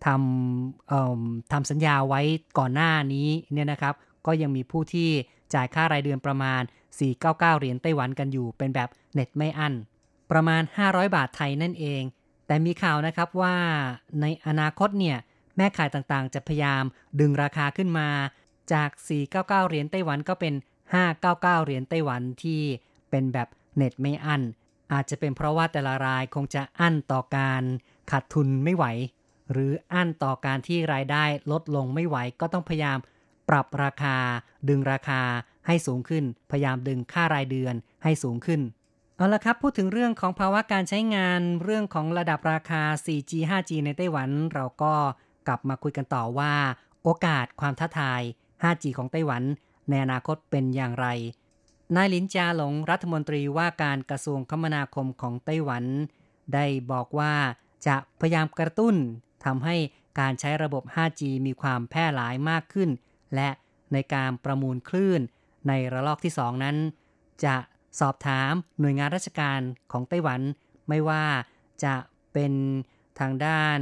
ทำเอ่อทำสัญญาไว้ก่อนหน้านี้เนี่ยนะครับก็ยังมีผู้ที่จ่ายค่ารายเดือนประมาณสี่ร้อยเก้าสิบเก้าเหรียญไต้หวันกันอยู่เป็นแบบเน็ตไม่อั้นประมาณห้าร้อยบาทไทยนั่นเองแต่มีข่าวนะครับว่าในอนาคตเนี่ยแม่ขายต่างๆจะพยายามดึงราคาขึ้นมาจากสี่ร้อยเก้าสิบเก้าเหรียญไต้หวันก็เป็นห้าร้อยเก้าสิบเก้าเหรียญไต้หวันที่เป็นแบบเน็ตไม่อั้นอาจจะเป็นเพราะว่าแต่ละรายคงจะอั้นต่อการขาดทุนไม่ไหวหรืออั้นต่อการที่รายได้ลดลงไม่ไหวก็ต้องพยายามปรับราคาดึงราคาให้สูงขึ้นพยายามดึงค่ารายเดือนให้สูงขึ้นเอาละครับพูดถึงเรื่องของภาวะการใช้งานเรื่องของระดับราคา โฟร์จี ห้าจี ในไต้หวันเราก็กลับมาคุยกันต่อว่าโอกาสความท้าทาย ห้าจี ของไต้หวันในอนาคตเป็นอย่างไรนายหลินจาหลงรัฐมนตรีว่าการกระทรวงคมนาคมของไต้หวันได้บอกว่าจะพยายามกระตุ้นทำให้การใช้ระบบ ห้าจี มีความแพร่หลายมากขึ้นและในการประมูลคลื่นในระลอกที่สองนั้นจะสอบถามหน่วยงานราชการของไต้หวันไม่ว่าจะเป็นทางด้าน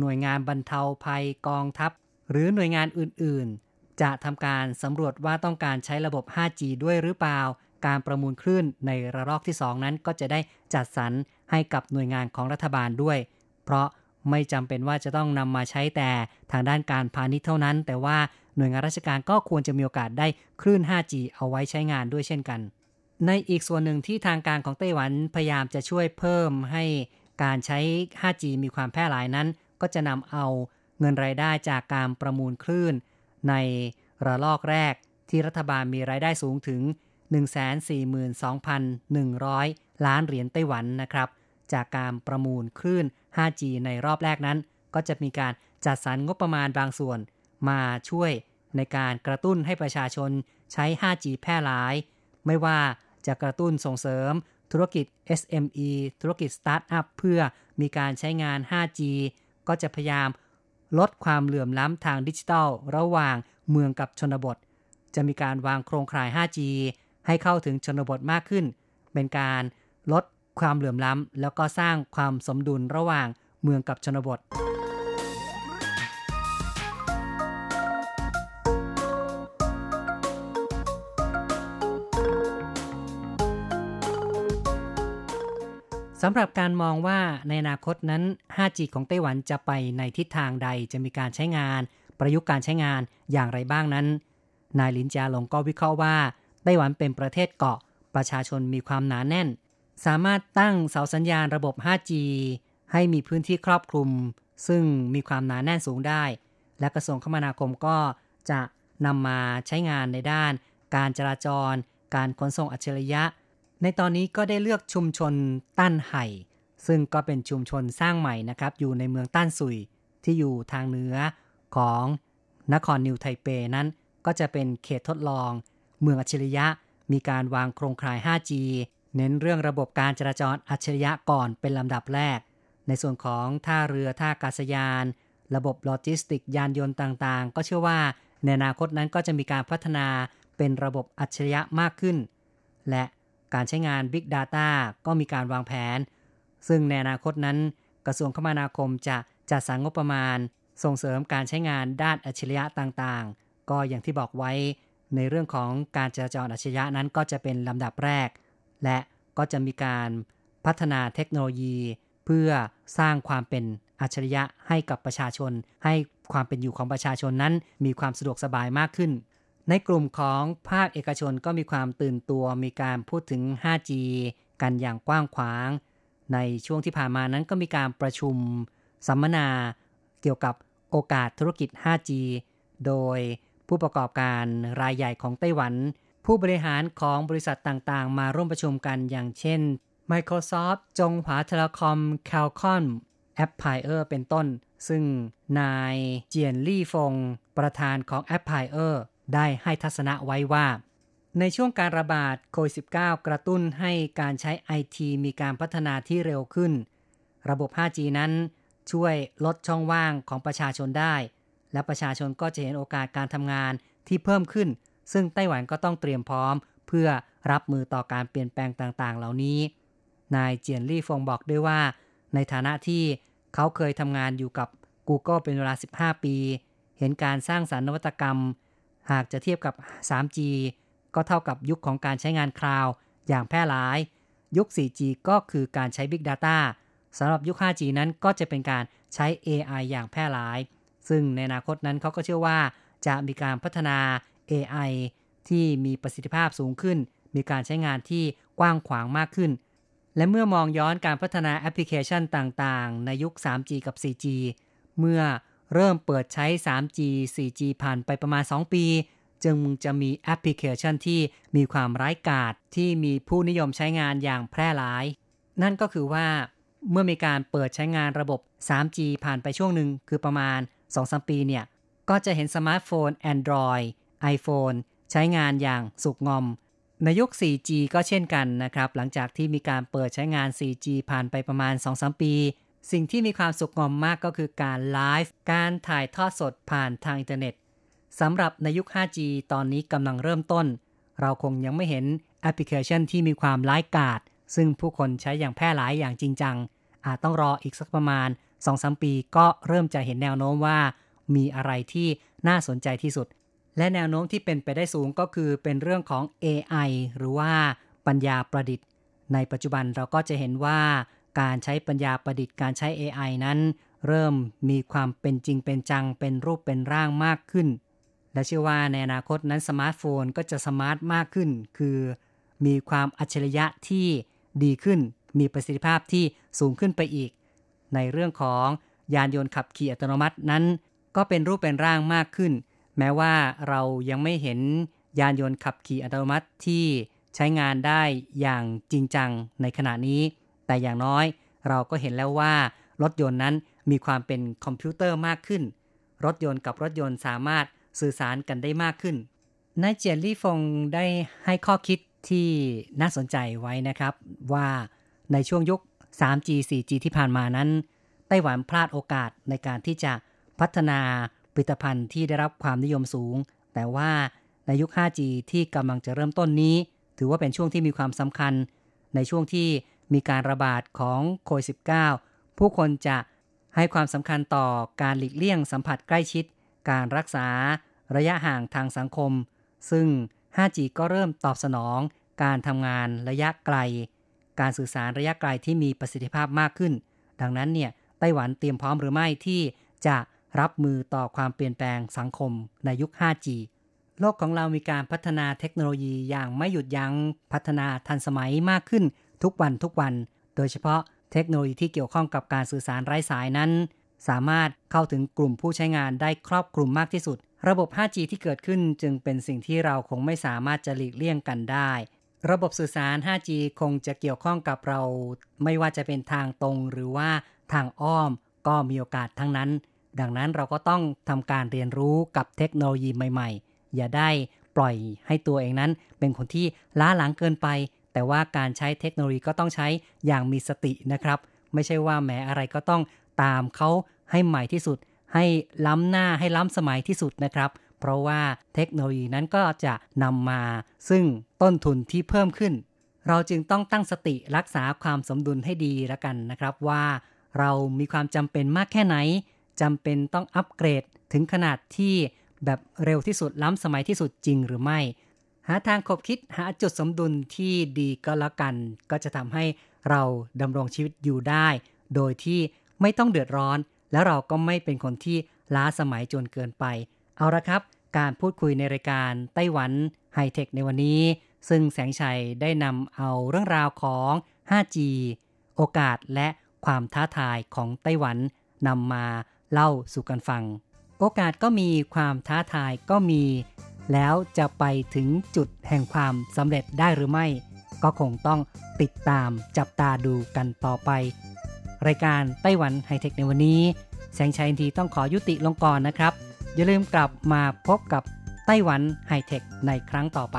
หน่วยงานบรรเทาภัยกองทัพหรือหน่วยงานอื่นๆจะทำการสำรวจว่าต้องการใช้ระบบ ห้าจี ด้วยหรือเปล่าการประมูลคลื่นในระลอกที่สองนั้นก็จะได้จัดสรรให้กับหน่วยงานของรัฐบาลด้วยเพราะไม่จำเป็นว่าจะต้องนำมาใช้แต่ทางด้านการพาณิชย์เท่านั้นแต่ว่าหน่วยงานราชการก็ควรจะมีโอกาสได้คลื่น ห้าจี เอาไว้ใช้งานด้วยเช่นกันในอีกส่วนหนึ่งที่ทางการของไต้หวันพยายามจะช่วยเพิ่มให้การใช้ ห้าจี มีความแพร่หลายนั้นก็จะนำเอาเงินรายได้จากการประมูลคลื่นในระลอกแรกที่รัฐบาลมีรายได้สูงถึง หนึ่งแสนสี่หมื่นสองพันหนึ่งร้อย ล้านเหรียญไต้หวันนะครับจากการประมูลคลื่น ห้าจี ในรอบแรกนั้นก็จะมีการจัดสรรงบประมาณบางส่วนมาช่วยในการกระตุ้นให้ประชาชนใช้ ห้าจี แพร่หลายไม่ว่าจะกระตุ้นส่งเสริมธุรกิจ เอส เอ็ม อี ธุรกิจสตาร์ทอัพเพื่อมีการใช้งาน ห้าจี ก็จะพยายามลดความเหลื่อมล้ำทางดิจิทัลระหว่างเมืองกับชนบทจะมีการวางโครงข่าย ห้าจี ให้เข้าถึงชนบทมากขึ้นเป็นการลดความเหลื่อมล้ำแล้วก็สร้างความสมดุลระหว่างเมืองกับชนบทสำหรับการมองว่าในอนาคตนั้น ห้าจี ของไต้หวันจะไปในทิศทางใดจะมีการใช้งานประยุกต์การใช้งานอย่างไรบ้างนั้นนายหลินจาหลงก็วิเคราะห์ว่าไต้หวันเป็นประเทศเกาะประชาชนมีความหนาแน่นสามารถตั้งเสาสัญญาณระบบ ห้าจี ให้มีพื้นที่ครอบคลุมซึ่งมีความหนาแน่นสูงได้และกระทรวงคมนาคมก็จะนำมาใช้งานในด้านการจราจรการขนส่งอัจฉริยะในตอนนี้ก็ได้เลือกชุมชนต้านไห่ซึ่งก็เป็นชุมชนสร้างใหม่นะครับอยู่ในเมืองต้านซุยที่อยู่ทางเหนือของนครนิวไทเปนั้นก็จะเป็นเขตทดลองเมืองอัจฉริยะมีการวางโครงข่าย ห้าจี เน้นเรื่องระบบการจราจรอัจฉริยะก่อนเป็นลำดับแรกในส่วนของท่าเรือท่าอากาศยานระบบโลจิสติกยานยนต์ต่างๆก็เชื่อว่าในอนาคตนั้นก็จะมีการพัฒนาเป็นระบบอัจฉริยะมากขึ้นและการใช้งาน Big Data ก็มีการวางแผนซึ่งในอนาคตนั้นกระทรวงคมนาคมจะจัดสรรงบประมาณส่งเสริมการใช้งานด้านอัจฉริยะต่างๆก็อย่างที่บอกไว้ในเรื่องของการจราจรอัจฉริยะนั้นก็จะเป็นลำดับแรกและก็จะมีการพัฒนาเทคโนโลยีเพื่อสร้างความเป็นอัจฉริยะให้กับประชาชนให้ความเป็นอยู่ของประชาชนนั้นมีความสะดวกสบายมากขึ้นในกลุ่มของภาคเอกชนก็มีความตื่นตัวมีการพูดถึง ห้าจี กันอย่างกว้างขวางในช่วงที่ผ่านมานั้นก็มีการประชุมสัมมนาเกี่ยวกับโอกาสธุรกิจ ห้าจี โดยผู้ประกอบการรายใหญ่ของไต้หวันผู้บริหารของบริษัทต่างๆมาร่วมประชุมกันอย่างเช่น Microsoft จงหวาเทเลคอม Qualcomm Apple เป็นต้นซึ่งนายเจียนลี่ฟงประธานของ Appleได้ให้ทัศนะไว้ว่าในช่วงการระบาดโควิด สิบเก้า กระตุ้นให้การใช้ ไอ ที มีการพัฒนาที่เร็วขึ้นระบบ ห้าจี นั้น ช่วยลดช่องว่างของประชาชนได้และประชาชนก็จะเห็นโอกาสการทำงานที่เพิ่มขึ้นซึ่งไต้หวันก็ต้องเตรียมพร้อมเพื่อรับมือต่อการเปลี่ยนแปลงต่างๆเหล่านี้นายเจียนลี่ฟงบอกด้วยว่าในฐานะที่เขาเคยทำงานอยู่กับ Google เป็นเวลาสิบห้าปีเห็นการสร้างสรรค์นวัตกรรมหากจะเทียบกับ ทรีจี ก็เท่ากับยุคของการใช้งานคลาวด์อย่างแพร่หลายยุค โฟร์จี ก็คือการใช้ Big Data สำหรับยุค ไฟว์จี นั้นก็จะเป็นการใช้ เอ ไอ อย่างแพร่หลายซึ่งในอนาคตนั้นเขาก็เชื่อว่าจะมีการพัฒนา เอ ไอ ที่มีประสิทธิภาพสูงขึ้นมีการใช้งานที่กว้างขวางมากขึ้นและเมื่อมองย้อนการพัฒนาแอปพลิเคชันต่างๆในยุค ทรีจี กับ โฟร์จี เมื่อเริ่มเปิดใช้ ทรีจี โฟร์จี ผ่านไปประมาณสองปีจึงจะมีแอปพลิเคชันที่มีความร้ายกาจที่มีผู้นิยมใช้งานอย่างแพร่หลายนั่นก็คือว่าเมื่อมีการเปิดใช้งานระบบ ทรีจี ผ่านไปช่วงหนึ่งคือประมาณ สองถึงสามปีเนี่ยก็จะเห็นสมาร์ทโฟน Android iPhone ใช้งานอย่างสุกงอมในยุค โฟร์จี ก็เช่นกันนะครับหลังจากที่มีการเปิดใช้งาน โฟร์จี ผ่านไปประมาณ สองถึงสามปีสิ่งที่มีความสุกงอมมากก็คือการไลฟ์การถ่ายทอดสดผ่านทางอินเทอร์เน็ตสำหรับในยุค ไฟว์จี ตอนนี้กำลังเริ่มต้นเราคงยังไม่เห็นแอปพลิเคชันที่มีความร้ายกาจซึ่งผู้คนใช้อย่างแพร่หลายอย่างจริงจังอาจต้องรออีกสักประมาณ สองถึงสามปีก็เริ่มจะเห็นแนวโน้มว่ามีอะไรที่น่าสนใจที่สุดและแนวโน้มที่เป็นไปได้สูงก็คือเป็นเรื่องของ เอ ไอ หรือว่าปัญญาประดิษฐ์ในปัจจุบันเราก็จะเห็นว่าการใช้ปัญญาประดิษฐ์การใช้ เอ ไอ นั้นเริ่มมีความเป็นจริงเป็นจังเป็นรูปเป็นร่างมากขึ้นและเชื่อว่าในอนาคตนั้นสมาร์ทโฟนก็จะสมาร์ทมากขึ้นคือมีความอัจฉริยะที่ดีขึ้นมีประสิทธิภาพที่สูงขึ้นไปอีกในเรื่องของยานยนต์ขับขี่อัตโนมัตินั้นก็เป็นรูปเป็นร่างมากขึ้นแม้ว่าเรายังไม่เห็นยานยนต์ขับขี่อัตโนมัติที่ใช้งานได้อย่างจริงจังในขณะนี้แต่อย่างน้อยเราก็เห็นแล้วว่ารถยนต์นั้นมีความเป็นคอมพิวเตอร์มากขึ้นรถยนต์กับรถยนต์สามารถสื่อสารกันได้มากขึ้นนายเจียนลี่ฟงได้ให้ข้อคิดที่น่าสนใจไว้นะครับว่าในช่วงยุค ทรีจี โฟร์จี ที่ผ่านมานั้นไต้หวันพลาดโอกาสในการที่จะพัฒนาผลิตภัณฑ์ที่ได้รับความนิยมสูงแต่ว่าในยุค ไฟว์จี ที่กำลังจะเริ่มต้นนี้ถือว่าเป็นช่วงที่มีความสำคัญในช่วงที่มีการระบาดของโควิด สิบเก้า ผู้คนจะให้ความสำคัญต่อการหลีกเลี่ยงสัมผัสใกล้ชิดการรักษาระยะห่างทางสังคมซึ่ง ไฟว์จี ก็เริ่มตอบสนองการทำงานระยะไกลการสื่อสารระยะไกลที่มีประสิทธิภาพมากขึ้นดังนั้นเนี่ยไต้หวันเตรียมพร้อมหรือไม่ที่จะรับมือต่อความเปลี่ยนแปลงสังคมในยุค ไฟว์จี โลกของเรามีการพัฒนาเทคโนโลยีอย่างไม่หยุดยั้งพัฒนาทันสมัยมากขึ้นทุกวันทุกวันโดยเฉพาะเทคโนโลยีที่เกี่ยวข้องกับการสื่อสารไร้สายนั้นสามารถเข้าถึงกลุ่มผู้ใช้งานได้ครอบคลุมมากที่สุดระบบ ไฟว์จี ที่เกิดขึ้นจึงเป็นสิ่งที่เราคงไม่สามารถจะหลีกเลี่ยงกันได้ระบบสื่อสาร ไฟว์จี คงจะเกี่ยวข้องกับเราไม่ว่าจะเป็นทางตรงหรือว่าทางอ้อมก็มีโอกาสทั้งนั้นดังนั้นเราก็ต้องทำการเรียนรู้กับเทคโนโลยีใหม่ๆอย่าได้ปล่อยให้ตัวเองนั้นเป็นคนที่ล้าหลังเกินไปแต่ว่าการใช้เทคโนโลยีก็ต้องใช้อย่างมีสตินะครับไม่ใช่ว่าแหมอะไรก็ต้องตามเขาให้ใหม่ที่สุดให้ล้ำหน้าให้ล้ำสมัยที่สุดนะครับเพราะว่าเทคโนโลยีนั้นก็จะนำมาซึ่งต้นทุนที่เพิ่มขึ้นเราจึงต้องตั้งสติรักษาความสมดุลให้ดีละกันนะครับว่าเรามีความจำเป็นมากแค่ไหนจำเป็นต้องอัปเกรดถึงขนาดที่แบบเร็วที่สุดล้ำสมัยที่สุดจริงหรือไม่หาทางคบคิดหาจุดสมดุลที่ดีก็แล้วกันก็จะทำให้เราดำรงชีวิตอยู่ได้โดยที่ไม่ต้องเดือดร้อนแล้วเราก็ไม่เป็นคนที่ล้าสมัยจนเกินไปเอาละครับการพูดคุยในรายการไต้หวันไฮเทคในวันนี้ซึ่งแสงชัยได้นำเอาเรื่องราวของ ไฟว์จี โอกาสและความท้าทายของไต้หวันนำมาเล่าสู่กันฟังโอกาสก็มีความท้าทายก็มีแล้วจะไปถึงจุดแห่งความสำเร็จได้หรือไม่ก็คงต้องติดตามจับตาดูกันต่อไปรายการไต้หวันไฮเทคในวันนี้แสงชัยทีต้องขอยุติลงก่อนนะครับอย่าลืมกลับมาพบกับไต้หวันไฮเทคในครั้งต่อไป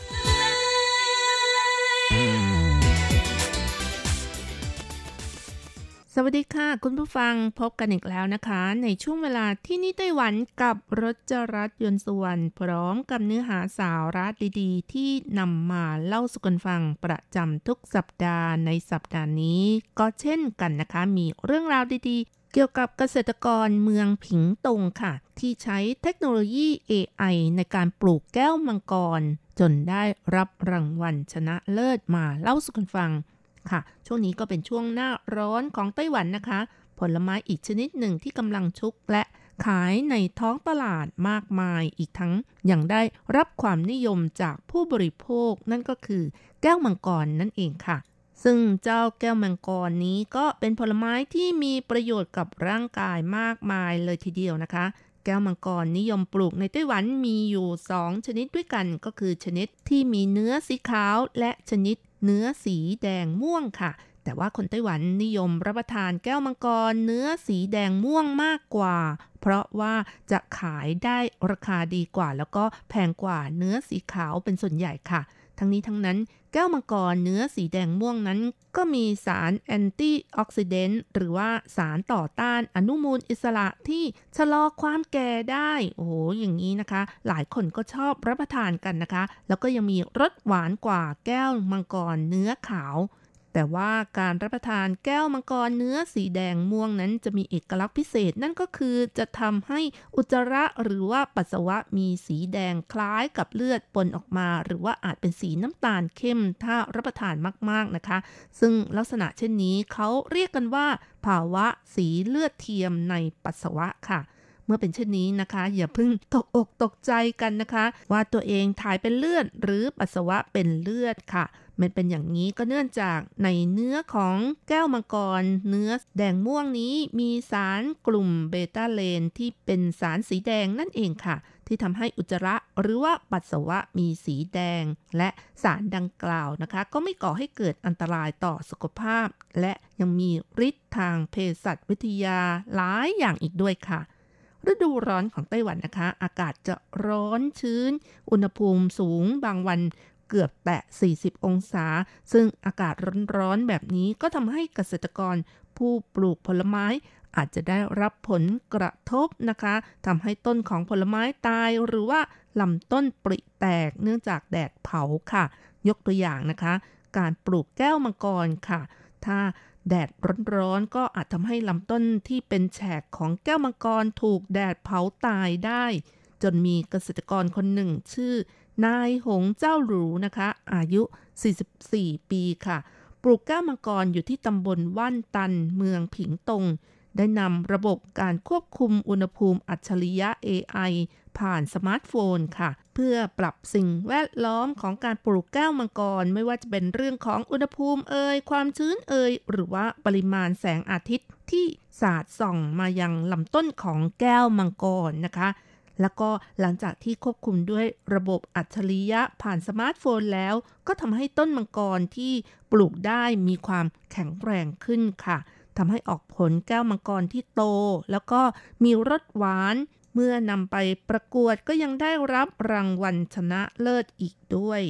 สวัสดีค่ะคุณผู้ฟังพบกันอีกแล้วนะคะในช่วงเวลาที่นี่ไต้หวันกับรจรัตน์ยนต์สุวรรณพร้อมกับเนื้อหาสาระดีๆที่นำมาเล่าสู่กันฟังประจำทุกสัปดาห์ในสัปดาห์นี้ก็เช่นกันนะคะมีเรื่องราวดีๆเกี่ยวกับเกษตรกรเมืองผิงตงค่ะที่ใช้เทคโนโลยี เอ ไอ ในการปลูกแก้วมังกรจนได้รับรางวัลชนะเลิศมาเล่าสู่กันฟังค่ะช่วงนี้ก็เป็นช่วงหน้าร้อนของไต้หวันนะคะผลไม้อีกชนิดหนึ่งที่กำลังชุกและขายในท้องตลาดมากมายอีกทั้งยังได้รับความนิยมจากผู้บริโภคนั่นก็คือแก้วมังกรนั่นเองค่ะซึ่งเจ้าแก้วมังกรนี้ก็เป็นผลไม้ที่มีประโยชน์กับร่างกายมากมายเลยทีเดียวนะคะแก้วมังกรนิยมปลูกในไต้หวันมีอยู่สองชนิดด้วยกันก็คือชนิดที่มีเนื้อสีขาวและชนิดเนื้อสีแดงม่วงค่ะแต่ว่าคนไต้หวันนิยมรับประทานแก้วมังกรเนื้อสีแดงม่วงมากกว่าเพราะว่าจะขายได้ราคาดีกว่าแล้วก็แพงกว่าเนื้อสีขาวเป็นส่วนใหญ่ค่ะทั้งนี้ทั้งนั้นแก้วมังกรเนื้อสีแดงม่วงนั้นก็มีสารแอนตี้ออกซิเดนต์หรือว่าสารต่อต้านอนุมูลอิสระที่ชะลอความแก่ได้โอ้โหอย่างนี้นะคะหลายคนก็ชอบรับประทานกันนะคะแล้วก็ยังมีรสหวานกว่าแก้วมังกรเนื้อขาวแต่ว่าการรับประทานแก้วมังกรเนื้อสีแดงม่วงนั้นจะมีเอกลักษณ์พิเศษนั่นก็คือจะทำให้อุจจาระหรือว่าปัสสาวะมีสีแดงคล้ายกับเลือดปนออกมาหรือว่าอาจเป็นสีน้ำตาลเข้มถ้ารับประทานมากๆนะคะซึ่งลักษณะเช่นนี้เขาเรียกกันว่าภาวะสีเลือดเทียมในปัสสาวะค่ะเมื่อเป็นเช่นนี้นะคะอย่าเพิ่งตกอกตกใจกันนะคะว่าตัวเองถ่ายเป็นเลือดหรือปัสสาวะเป็นเลือดค่ะมันเป็นอย่างนี้ก็เนื่องจากในเนื้อของแก้วมังกรเนื้อแดงม่วงนี้มีสารกลุ่มเบต้าเลนที่เป็นสารสีแดงนั่นเองค่ะที่ทำให้อุจจาระหรือว่าปัสสาวะมีสีแดงและสารดังกล่าวนะคะก็ไม่ก่อให้เกิดอันตรายต่อสุขภาพและยังมีฤทธิ์ทางเภสัชวิทยาหลายอย่างอีกด้วยค่ะฤดูร้อนของไต้หวันนะคะอากาศจะร้อนชื้นอุณหภูมิสูงบางวันเกือบแตะสี่สิบองศาซึ่งอากาศร้อนๆแบบนี้ก็ทำให้เกษตรกรผู้ปลูกผลไม้อาจจะได้รับผลกระทบนะคะทำให้ต้นของผลไม้ตายหรือว่าลำต้นปริแตกเนื่องจากแดดเผาค่ะยกตัวอย่างนะคะการปลูกแก้วมังกรค่ะถ้าแดดร้อนๆก็อาจทำให้ลำต้นที่เป็นแฉกของแก้วมังกรถูกแดดเผาตายได้จนมีเกษตรกรคนหนึ่งชื่อนายหงเจ้าหรูนะคะอายุสี่สิบสี่ปีค่ะปลูกแก้วมังกรอยู่ที่ตำบลว่านตันเมืองผิงตงได้นำระบบการควบคุมอุณหภูมิอัจฉริยะ เอ ไอ ผ่านสมาร์ทโฟนค่ะเพื่อปรับสิ่งแวดล้อมของการปลูกแก้วมังกรไม่ว่าจะเป็นเรื่องของอุณหภูมิเอ่ยความชื้นเอ่ยหรือว่าปริมาณแสงอาทิตย์ที่สาดส่องมายังลำต้นของแก้วมังกรนะคะแล้วก็หลังจากที่ควบคุมด้วยระบบอัจฉริยะผ่านสมาร์ทโฟนแล้วก็ทำให้ต้นมังกรที่ปลูกได้มีความแข็งแรงขึ้นค่ะทำให้ออกผลแก้วมังกรที่โตแล้วก็มีรสหวานเมื่อนำไปประกวดก็ยังได้รับรางวัลชนะเลิศอีกด้วย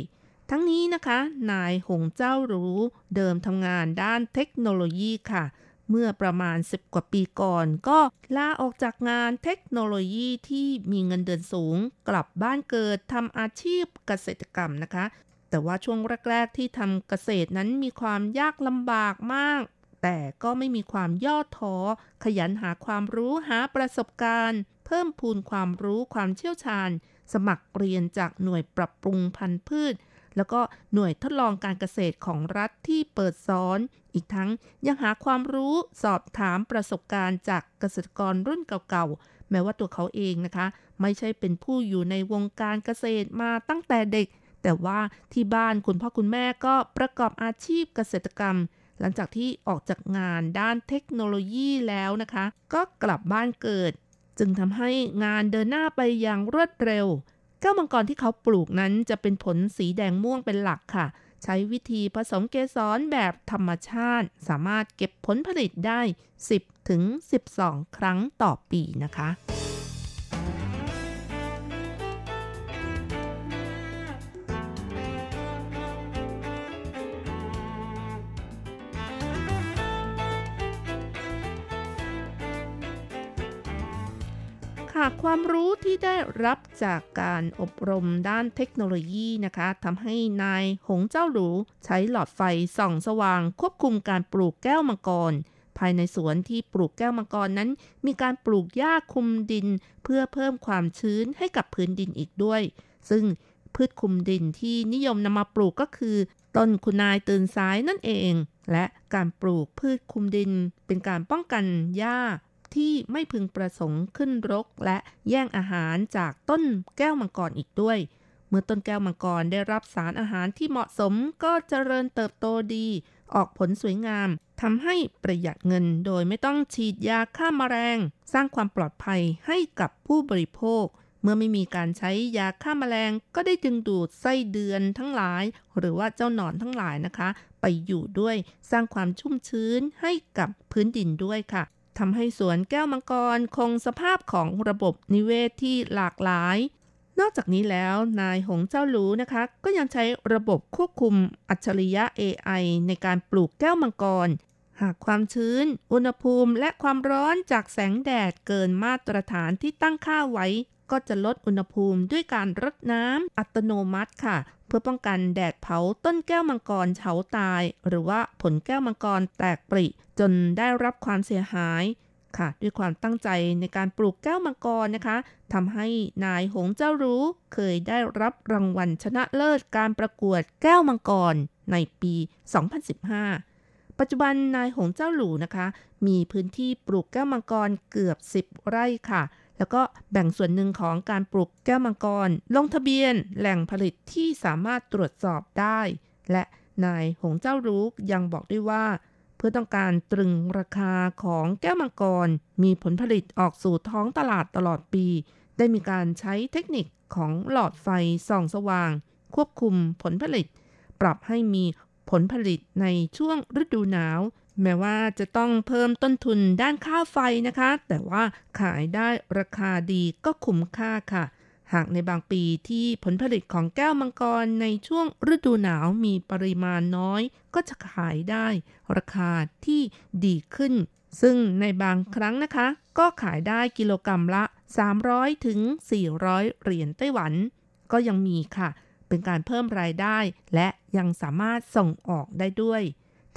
ทั้งนี้นะคะนายหงเจ้ารู้เดิมทำงานด้านเทคโนโลยีค่ะเมื่อประมาณสิบกว่าปีก่อนก็ลาออกจากงานเทคโนโลยีที่มีเงินเดือนสูงกลับบ้านเกิดทำอาชีพเกษตรกรรมนะคะแต่ว่าช่วงแรกๆที่ทำเกษตรนั้นมีความยากลำบากมากแต่ก็ไม่มีความย่อท้อขยันหาความรู้หาประสบการณ์เพิ่มพูนความรู้ความเชี่ยวชาญสมัครเรียนจากหน่วยปรับปรุงพันธุ์พืชแล้วก็หน่วยทดลองการเกษตรของรัฐที่เปิดสอนอีกทั้งยังหาความรู้สอบถามประสบการณ์จากเกษตรกรรุ่นเก่าๆแม้ว่าตัวเขาเองนะคะไม่ใช่เป็นผู้อยู่ในวงการเกษตรมาตั้งแต่เด็กแต่ว่าที่บ้านคุณพ่อคุณแม่ก็ประกอบอาชีพเกษตรกรรม หลังจากที่ออกจากงานด้านเทคโนโลยีแล้วนะคะก็กลับบ้านเกิดจึงทำให้งานเดินหน้าไปอย่างรวดเร็วแก้วมังกรที่เขาปลูกนั้นจะเป็นผลสีแดงม่วงเป็นหลักค่ะใช้วิธีผสมเกสรแบบธรรมชาติสามารถเก็บผลผลิตได้ สิบถึงสิบสอง ครั้งต่อปีนะคะความรู้ที่ได้รับจากการอบรมด้านเทคโนโลยีนะคะทำให้นายหงเจ้าหลูใช้หลอดไฟส่องสว่างควบคุมการปลูกแก้วมังกรภายในสวนที่ปลูกแก้วมังกรนั้นมีการปลูกหญ้าคลุมดินเพื่อเพิ่มความชื้นให้กับพื้นดินอีกด้วยซึ่งพืชคลุมดินที่นิยมนำมาปลูกก็คือต้นคุณนายตื่นสายนั่นเองและการปลูกพืชคลุมดินเป็นการป้องกันหญ้าที่ไม่พึงประสงค์ขึ้นรกและแย่งอาหารจากต้นแก้วมังกรอีกด้วยเมื่อต้นแก้วมังกรได้รับสารอาหารที่เหมาะสมก็เจริญเติบโตดีออกผลสวยงามทำให้ประหยัดเงินโดยไม่ต้องฉีดยาฆ่าแมลงสร้างความปลอดภัยให้กับผู้บริโภคเมื่อไม่มีการใช้ยาฆ่าแมลงก็ได้ดึงดูดไส้เดือนทั้งหลายหรือว่าเจ้าหนอนทั้งหลายนะคะไปอยู่ด้วยสร้างความชุ่มชื้นให้กับพื้นดินด้วยค่ะทำให้สวนแก้วมังกรคงสภาพของระบบนิเวศ ท, ที่หลากหลายนอกจากนี้แล้วนายหงเจ้าหลูนะคะก็ยังใช้ระบบควบคุมอัจฉริยะ เอ ไอ ในการปลูกแก้วมังกรหากความชื้นอุณหภูมิและความร้อนจากแสงแดดเกินมาตรฐานที่ตั้งค่าไว้ก็จะลดอุณหภูมิด้วยการรดน้ำอัตโนมัติค่ะเพื่อป้องกันแดดเผาต้นแก้วมังกรเฉาตายหรือว่าผลแก้วมังกรแตกปริจนได้รับความเสียหายค่ะด้วยความตั้งใจในการปลูกแก้วมังกรนะคะทำให้นายหงเจ้ารู้เคยได้รับรางวัลชนะเลิศการประกวดแก้วมังกรในปี สองพันสิบห้า ปัจจุบันนายหงเจ้าหลูนะคะมีพื้นที่ปลูกแก้วมังกรเกือบสิบไร่ค่ะแล้วก็แบ่งส่วนหนึ่งของการปลูกแก้วมังกรลงทะเบียนแหล่งผลิตที่สามารถตรวจสอบได้และนายหงเจ้ารู้ยังบอกด้วยว่าเพื่อต้องการตรึงราคาของแก้วมังกรมีผลผลิตออกสู่ท้องตลาดตลอดปีได้มีการใช้เทคนิคของหลอดไฟส่องสว่างควบคุมผลผลิตปรับให้มีผลผลิตในช่วงฤดูหนาวแม้ว่าจะต้องเพิ่มต้นทุนด้านค่าไฟนะคะแต่ว่าขายได้ราคาดีก็คุ้มค่าค่ะหากในบางปีที่ผลผลิตของแก้วมังกรในช่วงฤดูหนาวมีปริมาณน้อยก็จะขายได้ราคาที่ดีขึ้นซึ่งในบางครั้งนะคะก็ขายได้กิโลกรัมละ สามร้อยถึงสี่ร้อย เหรียญไต้หวันก็ยังมีค่ะเป็นการเพิ่มรายได้และยังสามารถส่งออกได้ด้วย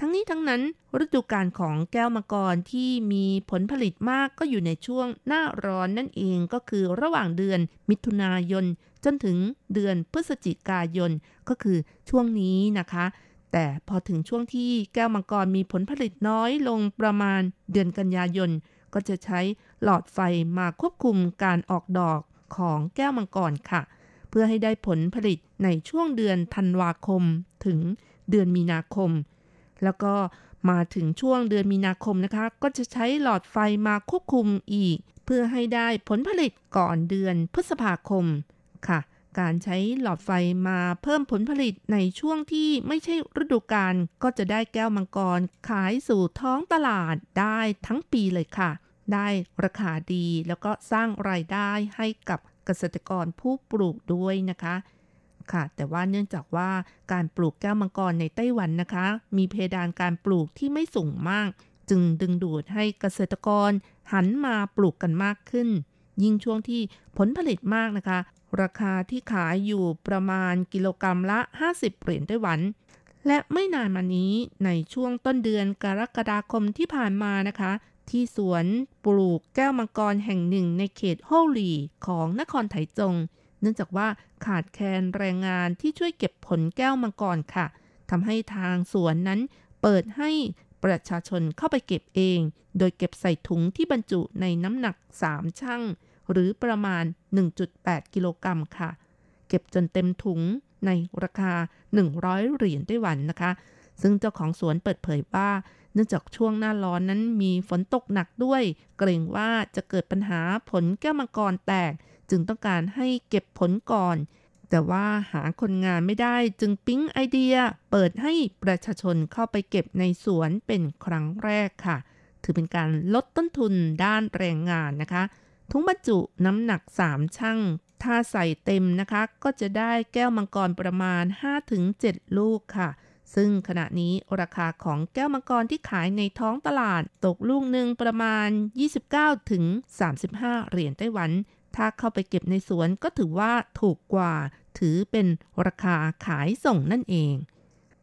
ทั้งนี้ทั้งนั้นฤดูกาลของแก้วมังกรที่มีผลผลิตมากก็อยู่ในช่วงหน้าร้อนนั่นเองก็คือระหว่างเดือนมิถุนายนจนถึงเดือนพฤศจิกายนก็คือช่วงนี้นะคะแต่พอถึงช่วงที่แก้วมังกรมีผลผลิตน้อยลงประมาณเดือนกันยายนก็จะใช้หลอดไฟมาควบคุมการออกดอกของแก้วมังกรค่ะเพื่อให้ได้ผลผลิตในช่วงเดือนธันวาคมถึงเดือนมีนาคมแล้วก็มาถึงช่วงเดือนมีนาคมนะคะก็จะใช้หลอดไฟมาควบคุมอีกเพื่อให้ได้ผลผลิตก่อนเดือนพฤษภาคมค่ะการใช้หลอดไฟมาเพิ่มผลผลิตในช่วงที่ไม่ใช่ฤดูกาลก็จะได้แก้วมังกรขายสู่ท้องตลาดได้ทั้งปีเลยค่ะได้ราคาดีแล้วก็สร้างรายได้ให้กับเกษตรกรผู้ปลูกด้วยนะคะค่ะแต่ว่าเนื่องจากว่าการปลูกแก้วมังกรในไต้หวันนะคะมีเพดานการปลูกที่ไม่สูงมากจึงดึงดูดให้เกษตรกรหันมาปลูกกันมากขึ้นยิ่งช่วงที่ผลผลิตมากนะคะราคาที่ขายอยู่ประมาณกิโลกรัมละห้าสิบเหรียญไต้หวันและไม่นานมานี้ในช่วงต้นเดือนกรกฎาคมที่ผ่านมานะคะที่สวนปลูกแก้วมังกรแห่งหนึ่งในเขตโฮหลี่ของนครไถจงเนื่องจากว่าขาดแคลนแรงงานที่ช่วยเก็บผลแก้วมังกรค่ะทำให้ทางสวนนั้นเปิดให้ประชาชนเข้าไปเก็บเองโดยเก็บใส่ถุงที่บรรจุในน้ำหนักสามชั่งหรือประมาณ หนึ่งจุดแปด กิโลกรัมค่ะเก็บจนเต็มถุงในราคาหนึ่งร้อยเหรียญไต้หวันนะคะ ซึ่งเจ้าของสวนเปิดเผยว่าเนื่องจากช่วงหน้าร้อนนั้นมีฝนตกหนักด้วยเกรงว่าจะเกิดปัญหาผลแก้วมังกรแตกจึงต้องการให้เก็บผลก่อนแต่ว่าหาคนงานไม่ได้จึงปิ๊งไอเดียเปิดให้ประชาชนเข้าไปเก็บในสวนเป็นครั้งแรกค่ะถือเป็นการลดต้นทุนด้านแรงงานนะคะถุงบรรจุน้ำหนักสามชั่งถ้าใส่เต็มนะคะก็จะได้แก้วมังกรประมาณ ห้าถึงเจ็ด ลูกค่ะซึ่งขณะนี้ราคาของแก้วมังกรที่ขายในท้องตลาดตกลูกหนึ่งประมาณ ยี่สิบเก้าถึงสามสิบห้า เหรียญไต้หวันถ้าเข้าไปเก็บในสวนก็ถือว่าถูกกว่าถือเป็นราคาขายส่งนั่นเอง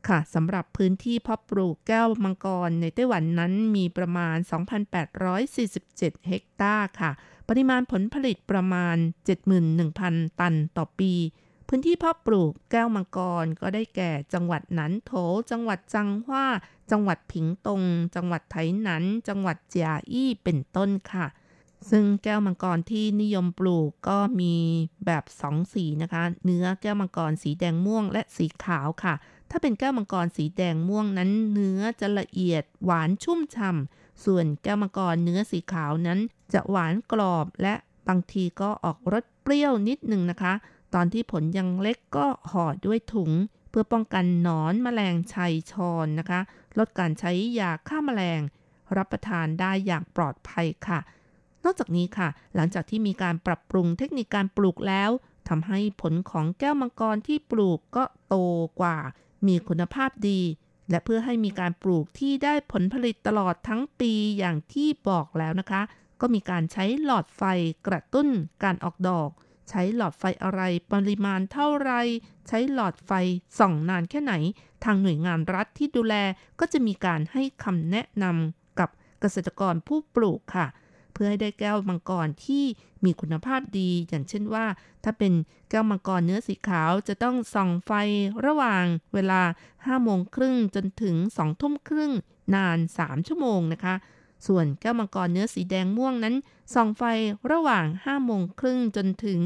ค่ะสำหรับพื้นที่เพาะปลูกแก้วมังกรในไต้หวันนั้นมีประมาณ สองพันแปดร้อยสี่สิบเจ็ด เฮกตาร์ค่ะปริมาณผลผลิตประมาณ เจ็ดหมื่นหนึ่งพัน ตันต่อปีพื้นที่เพาะปลูกแก้วมังกรก็ได้แก่จังหวัดหนานโถจังหวัดจังหว้าจังหวัดผิงตงจังหวัดไถหนานจังหวัดเจียอี้เป็นต้นค่ะซึ่งแก้วมังกรที่นิยมปลูกก็มีแบบสองสีนะคะเนื้อแก้วมังกรสีแดงม่วงและสีขาวค่ะถ้าเป็นแก้วมังกรสีแดงม่วงนั้นเนื้อจะละเอียดหวานชุ่มฉ่ำส่วนแก้วมังกรเนื้อสีขาวนั้นจะหวานกรอบและบางทีก็ออกรสเปรี้ยวนิดนึงนะคะตอนที่ผลยังเล็กก็ห่อด้วยถุงเพื่อป้องกันหนอนแมลงชัยชอนนะคะลดการใช้ยาฆ่าแมลงรับประทานได้อย่างปลอดภัยค่ะนอกจากนี้ค่ะหลังจากที่มีการปรับปรุงเทคนิคการปลูกแล้วทำให้ผลของแก้วมังกรที่ปลูกก็โตกว่ามีคุณภาพดีและเพื่อให้มีการปลูกที่ได้ผลผลิตตลอดทั้งปีอย่างที่บอกแล้วนะคะก็มีการใช้หลอดไฟกระตุ้นการออกดอกใช้หลอดไฟอะไรปริมาณเท่าไรใช้หลอดไฟส่องนานแค่ไหนทางหน่วยงานรัฐที่ดูแลก็จะมีการให้คำแนะนำกับเกษตรกรผู้ปลูกค่ะเพื่อให้ได้แก้วมังกรที่มีคุณภาพดีอย่างเช่นว่าถ้าเป็นแก้วมังกรเนื้อสีขาวจะต้องส่องไฟระหว่างเวลา ห้าโมงครึ่ง จนถึง สองทุ่มครึ่ง นาน สามชั่วโมงนะคะส่วนแก้วมังกรเนื้อสีแดงม่วงนั้นส่องไฟระหว่าง ห้าโมงครึ่ง จนถึง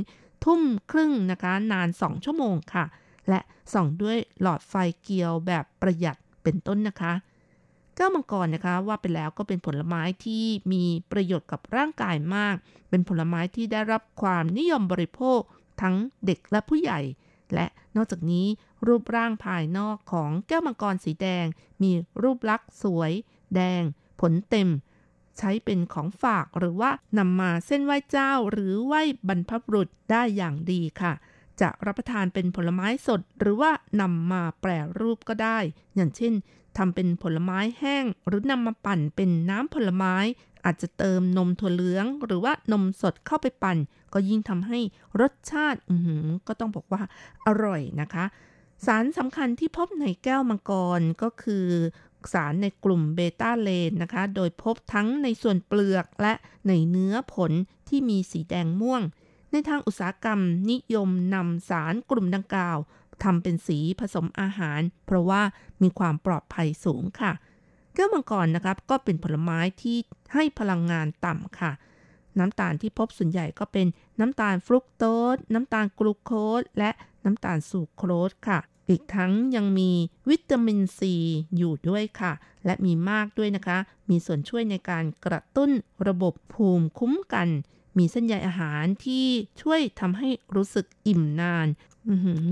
ทุ่มครึ่งนะคะนาน สองชั่วโมงค่ะและส่องด้วยหลอดไฟเกลียวแบบประหยัดเป็นต้นนะคะแก้วมังกรนะคะว่าไปแล้วก็เป็นผลไม้ที่มีประโยชน์กับร่างกายมากเป็นผลไม้ที่ได้รับความนิยมบริโภคทั้งเด็กและผู้ใหญ่และนอกจากนี้รูปร่างภายนอกของแก้วมังกรสีแดงมีรูปลักษณ์สวยแดงผลเต็มใช้เป็นของฝากหรือว่านำมาเส้นไหว้เจ้าหรือไหว้บรรพบุรุษได้อย่างดีค่ะจะรับประทานเป็นผลไม้สดหรือว่านำมาแปรรูปก็ได้อย่างเช่นทำเป็นผลไม้แห้งหรือนำมาปั่นเป็นน้ำผลไม้อาจจะเติมนมถั่วเหลืองหรือว่านมสดเข้าไปปั่นก็ยิ่งทำให้รสชาติอื้อหือก็ต้องบอกว่าอร่อยนะคะสารสำคัญที่พบในแก้วมังกรก็คือสารในกลุ่มเบต้าเลนนะคะโดยพบทั้งในส่วนเปลือกและในเนื้อผลที่มีสีแดงม่วงในทางอุตสาหกรรมนิยมนำสารกลุ่มดังกล่าวทำเป็นสีผสมอาหารเพราะว่ามีความปลอดภัยสูงค่ะแก้วมังกรนะครับก็เป็นผลไม้ที่ให้พลังงานต่ำค่ะน้ำตาลที่พบส่วนใหญ่ก็เป็นน้ำตาลฟรุกโตสน้ำตาลกลูโคสและน้ำตาลซูโครสค่ะอีกทั้งยังมีวิตามินซีอยู่ด้วยค่ะและมีมากด้วยนะคะมีส่วนช่วยในการกระตุ้นระบบภูมิคุ้มกันมีเส้นใยอาหารที่ช่วยทำให้รู้สึกอิ่มนาน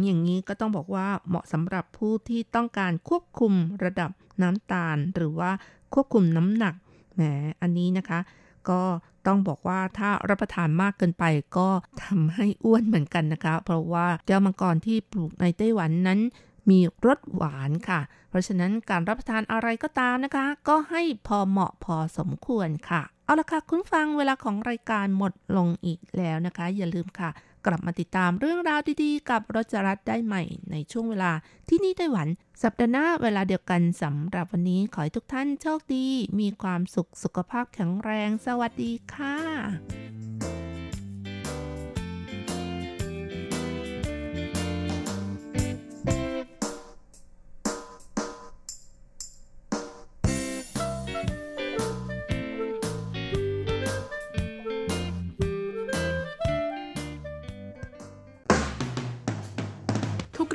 อย่างนี้ก็ต้องบอกว่าเหมาะสำหรับผู้ที่ต้องการควบคุมระดับน้ำตาลหรือว่าควบคุมน้ำหนักแหมอันนี้นะคะก็ต้องบอกว่าถ้ารับประทานมากเกินไปก็ทำให้อ้วนเหมือนกันนะคะเพราะว่าแก้วมังกรที่ปลูกในไต้หวันนั้นมีรสหวานค่ะเพราะฉะนั้นการรับประทานอะไรก็ตามนะคะก็ให้พอเหมาะพอสมควรค่ะเอาละค่ะคุณฟังเวลาของรายการหมดลงอีกแล้วนะคะอย่าลืมค่ะกลับมาติดตามเรื่องราวดีๆกับรัชรัตน์ได้ใหม่ในช่วงเวลาที่นี่ไต้หวันสัปดาห์หน้าเวลาเดียวกันสำหรับวันนี้ขอให้ทุกท่านโชคดีมีความสุขสุขภาพแข็งแรงสวัสดีค่ะ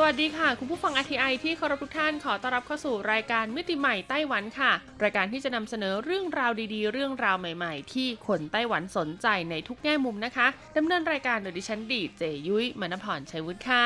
สวัสดีค่ะคุณผู้ฟัง อาร์ ที ไอ ที่เคารพทุกท่านขอต้อนรับเข้าสู่รายการมิติใหม่ไต้หวันค่ะรายการที่จะนำเสนอเรื่องราวดีๆเรื่องราวใหม่ๆที่คนไต้หวันสนใจในทุกแง่มุมนะคะดำเนินรายการโดยดิฉันดีเจยุ้ยมณพรชัยวุฒิค่ะ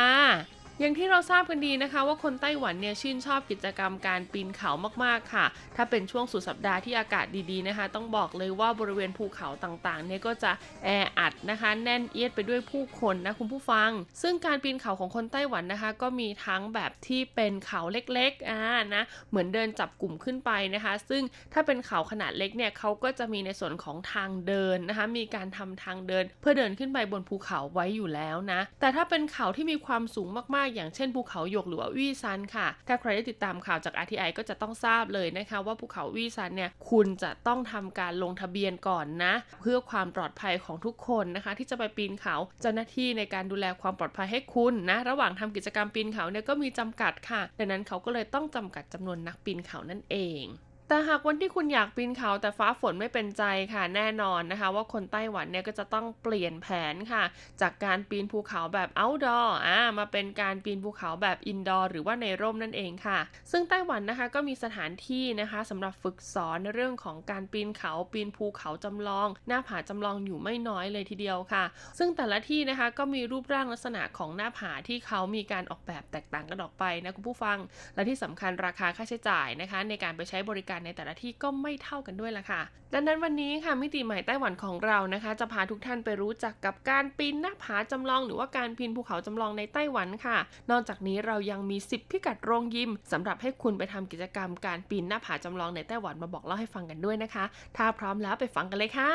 อย่างที่เราทราบกันดีนะคะว่าคนไต้หวันเนี่ยชื่นชอบกิจกรรมการปีนเขามากๆค่ะถ้าเป็นช่วงสุดสัปดาห์ที่อากาศดีๆนะคะต้องบอกเลยว่าบริเวณภูเขาต่างๆเนี่ยก็จะแออัดนะคะแน่นเอียดไปด้วยผู้คนนะคุณผู้ฟังซึ่งการปีนเขาของคนไต้หวันนะคะก็มีทั้งแบบที่เป็นเขาเล็กๆอ่านะเหมือนเดินจับกลุ่มขึ้นไปนะคะซึ่งถ้าเป็นเขาขนาดเล็กเนี่ยเขาก็จะมีในส่วนของทางเดินนะคะมีการทำทางเดินเพื่อเดินขึ้นไปบนภูเขาไว้อยู่แล้วนะแต่ถ้าเป็นเขาที่มีความสูงมากๆอย่างเช่นภูเขาหยกหรือว่าวี่ซันค่ะถ้าใครได้ติดตามข่าวจาก อาร์ ที ไอ ก็จะต้องทราบเลยนะคะว่าภูเขาวี่ซันเนี่ยคุณจะต้องทำการลงทะเบียนก่อนนะเพื่อความปลอดภัยของทุกคนนะคะที่จะไปปีนเขาเจ้าหน้าที่ในการดูแลความปลอดภัยให้คุณนะระหว่างทำกิจกรรมปีนเขาเนี่ยก็มีจำกัดค่ะดังนั้นเขาก็เลยต้องจำกัดจำนวนนักปีนเขานั่นเองแต่หากวันที่คุณอยากปีนเขาแต่ฟ้าฝนไม่เป็นใจค่ะแน่นอนนะคะว่าคนไต้หวันเนี่ยก็จะต้องเปลี่ยนแผนค่ะจากการปีนภูเขาแบบ outdoor อ่ามาเป็นการปีนภูเขาแบบ indoor หรือว่าในร่มนั่นเองค่ะซึ่งไต้หวันนะคะก็มีสถานที่นะคะสำหรับฝึกสอนในเรื่องของการปีนเขาปีนภูเขาจำลองหน้าผาจำลองอยู่ไม่น้อยเลยทีเดียวค่ะซึ่งแต่ละที่นะคะก็มีรูปร่างลักษณะของหน้าผาที่เขามีการออกแบบแตกต่างกันออกไปนะคุณผู้ฟังและที่สำคัญราคาค่าใช้จ่ายนะคะในการไปใช้บริการในแต่ละที่ก็ไม่เท่ากันด้วยละค่ะดังนั้นวันนี้ค่ะมิติใหม่ไต้หวันของเรานะคะจะพาทุกท่านไปรู้จักกับการปีนหน้าผาจำลองหรือว่าการปีนภูเขาจำลองในไต้หวันค่ะนอกจากนี้เรายังมีสิบพิกัดโรงยิมสำหรับให้คุณไปทำกิจกรรมการปีนหน้าผาจำลองในไต้หวันมาบอกเล่าให้ฟังกันด้วยนะคะถ้าพร้อมแล้วไปฟังกันเลยค่ะ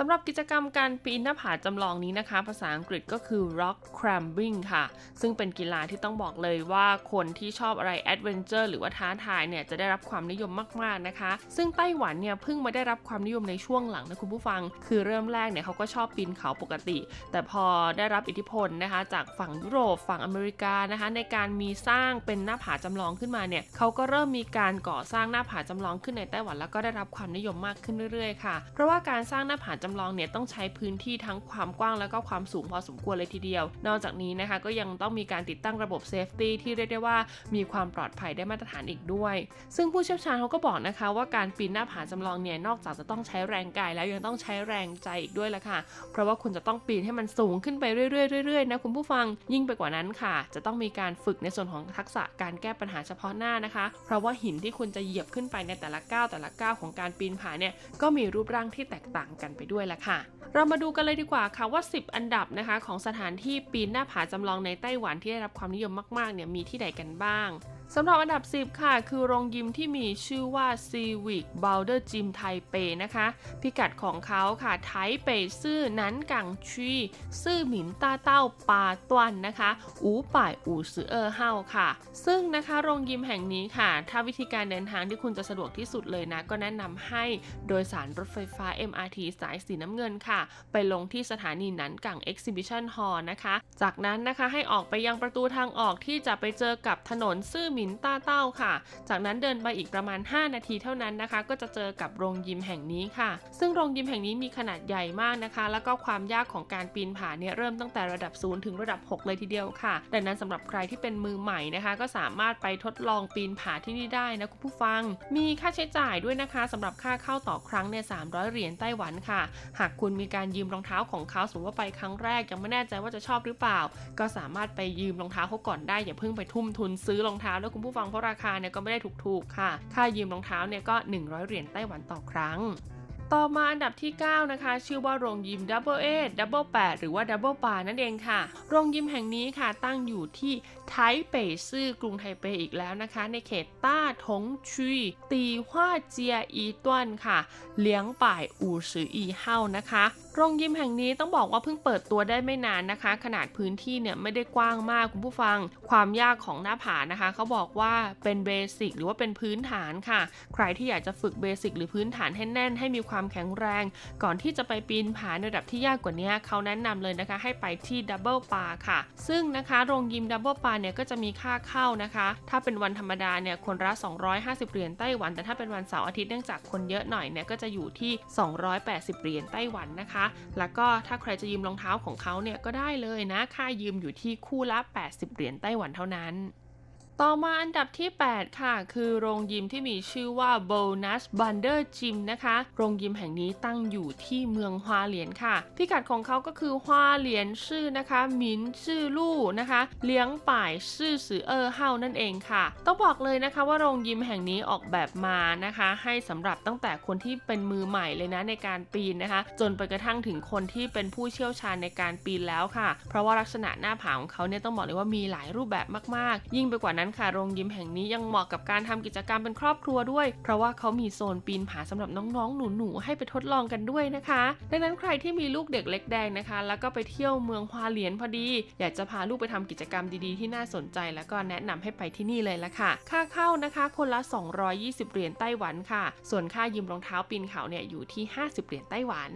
สำหรับกิจกรรมการปีนหน้าผาจำลองนี้นะคะภาษาอังกฤษก็คือ rock climbing ค่ะซึ่งเป็นกีฬาที่ต้องบอกเลยว่าคนที่ชอบอะไรแอดเวนเจอร์หรือว่าท้าทายเนี่ยจะได้รับความนิยมมากๆนะคะซึ่งไต้หวันเนี่ยเพิ่งมาได้รับความนิยมในช่วงหลังนะคุณผู้ฟังคือเริ่มแรกเนี่ยเขาก็ชอบปีนเขาปกติแต่พอได้รับอิทธิพลนะคะจากฝั่งยุโรปฝั่งอเมริกานะคะในการมีสร้างเป็นหน้าผาจำลองขึ้นมาเนี่ยเขาก็เริ่มมีการก่อสร้างหน้าผาจำลองขึ้นในไต้หวันแล้วก็ได้รับความนิยมมากขึ้นเรื่อยๆค่ะเพราะว่าการสร้างหน้าผาจำลองเนี่ยต้องใช้พื้นที่ทั้งความกว้างและก็ความสูงพอสมควรเลยทีเดียวนอกจากนี้นะคะก็ยังต้องมีการติดตั้งระบบเซฟตี้ที่เรียกได้ว่ามีความปลอดภัยได้มาตรฐานอีกด้วยซึ่งผู้เชี่ยวชาญเขาก็บอกนะคะว่าการปีนหน้าผาจำลองเนี่ยนอกจากจะต้องใช้แรงกายแล้วยังต้องใช้แรงใจอีกด้วยละค่ะเพราะว่าคุณจะต้องปีนให้มันสูงขึ้นไปเรื่อยๆนะคุณผู้ฟังยิ่งไปกว่านั้นค่ะจะต้องมีการฝึกในส่วนของทักษะการแก้ปัญหาเฉพาะหน้านะคะเพราะว่าหินที่คุณจะเหยียบขึ้นไปในแต่ละก้าวแต่ละก้าวของการปีนผาเนี่ยก็มีรูปร่างที่แตกต่างกันไปด้วยล่ะค่ะเรามาดูกันเลยดีกว่าค่ะว่าสิบอันดับนะคะของสถานที่ปีนหน้าผาจำลองในไต้หวันที่ได้รับความนิยมมากๆเนี่ยมีที่ใดกันบ้างสำหรับอันดับสิบค่ะคือโรงยิมที่มีชื่อว่า C Week Boulder Gym Taipei นะคะพิกัดของเขาค่ะไทเปซื่อนั้นกังชีซื่อหมินต้าเต้าปาตวนนะคะอูป่ายอูซือเออเฮาค่ะซึ่งนะคะโรงยิมแห่งนี้ค่ะถ้าวิธีการเดินทางที่คุณจะสะดวกที่สุดเลยนะก็แนะนำให้โดยสารรถไฟฟ้า เอ็ม อาร์ ที สายสีน้ำเงินค่ะไปลงที่สถานีนั้นกัง Exhibition Hall นะคะจากนั้นนะคะให้ออกไปยังประตูทางออกที่จะไปเจอกับถนนซื่อหมินต้าเต้าค่ะจากนั้นเดินไปอีกประมาณห้านาทีเท่านั้นนะคะก็จะเจอกับโรงยิมแห่งนี้ค่ะซึ่งโรงยิมแห่งนี้มีขนาดใหญ่มากนะคะแล้วก็ความยากของการปีนผาเนี่ยเริ่มตั้งแต่ระดับศูนย์ถึงระดับหกเลยทีเดียวค่ะดังนั้นสำหรับใครที่เป็นมือใหม่นะคะก็สามารถไปทดลองปีนผาที่นี่ได้นะคุณผู้ฟังมีค่าใช้จ่ายด้วยนะคะสำหรับค่าเข้าต่อครั้งเนี่ยสามร้อยเหรียญไต้หวันค่ะหากคุณมีการยืมรองเท้าของเขาสมมติว่าไปครั้งแรกยังไม่แน่ใจว่าจะชอบหรือเปล่าก็สามารถไปยืมรองเท้าเขาก่อนได้อย่าเพิ่งไปทุ่มทุนซื้อรองเท้าคุณผู้ฟังเพราะราคาเนี่ยก็ไม่ได้ถูกๆค่ะค่ายืมรองเท้าเนี่ยก็หนึ่งร้อยเหรียญไต้หวันต่อครั้งต่อมาอันดับที่เก้านะคะชื่อว่าโรงยิม Double Eight Double Eight หรือว่า Double Bar นั่นเองค่ะโรงยิมแห่งนี้ค่ะตั้งอยู่ที่ไทเปซื่อกรุงไทเปอีกแล้วนะคะในเขตต้าทงชุยตีฮวาเจียอีต้วนค่ะเลี้ยงป่ายอู่ซืออีเฮานะคะ โรงยิมแห่งนี้ต้องบอกว่าเพิ่งเปิดตัวได้ไม่นานนะคะขนาดพื้นที่เนี่ยไม่ได้กว้างมากคุณผู้ฟังความยากของหน้าผานะคะเขาบอกว่าเป็นเบสิกหรือว่าเป็นพื้นฐานค่ะใครที่อยากจะฝึกเบสิกหรือพื้นฐานให้แน่นให้มีความแข็งแรงก่อนที่จะไปปีนผาในระดับที่ยากกว่านี้เขาแนะนำเลยนะคะให้ไปที่ดับเบิลปาค่ะซึ่งนะคะโรงยิมดับเบิลปาเนี่ยก็จะมีค่าเข้านะคะถ้าเป็นวันธรรมดาเนี่ยคนละสองร้อยห้าสิบเหรียญไต้หวันแต่ถ้าเป็นวันเสาร์อาทิตย์เนื่องจากคนเยอะหน่อยเนี่ยก็จะอยู่ที่สองร้อยแปดสิบเหรียญไต้หวันนะคะแล้วก็ถ้าใครจะยืมรองเท้าของเขาเนี่ยก็ได้เลยนะค่ายืมอยู่ที่คู่ละแปดสิบเหรียญไต้หวันเท่านั้นต่อมาอันดับที่แปดค่ะคือโรงยิมที่มีชื่อว่า Bonus Bouldering Gym นะคะโรงยิมแห่งนี้ตั้งอยู่ที่เมืองฮวาเหลียนค่ะพิกัดของเขาก็คือฮวาเหลียนชื่อนะคะหมินชื่อลู่นะคะเลี้ยงป่ายชื่อสือเออเฮานั่นเองค่ะต้องบอกเลยนะคะว่าโรงยิมแห่งนี้ออกแบบมานะคะให้สำหรับตั้งแต่คนที่เป็นมือใหม่เลยนะในการปีนนะคะจนไปกระทั่งถึงคนที่เป็นผู้เชี่ยวชาญในการปีนแล้วค่ะเพราะว่าลักษณะหน้าผาของเขาเนี่ยต้องบอกเลยว่ามีหลายรูปแบบมากๆยิ่งไปกว่านั้นค่ะโรงยิมแห่งนี้ยังเหมาะกับการทำกิจกรรมเป็นครอบครัวด้วยเพราะว่าเขามีโซนปีนผาสำหรับน้องๆหนูๆให้ไปทดลองกันด้วยนะคะดังนั้นใครที่มีลูกเด็กเล็กแดงนะคะแล้วก็ไปเที่ยวเมืองฮวาเหลียนพอดีอยากจะพาลูกไปทำกิจกรรมดีๆที่น่าสนใจแล้วก็แนะนำให้ไปที่นี่เลยละค่ะค่าเข้านะคะคนละสองร้อยยี่สิบเหรียญไต้หวันค่ะส่วนค่ายืมรองเท้าปีนเขาเนี่ยอยู่ที่ห้าสิบเหรียญไต้หวัน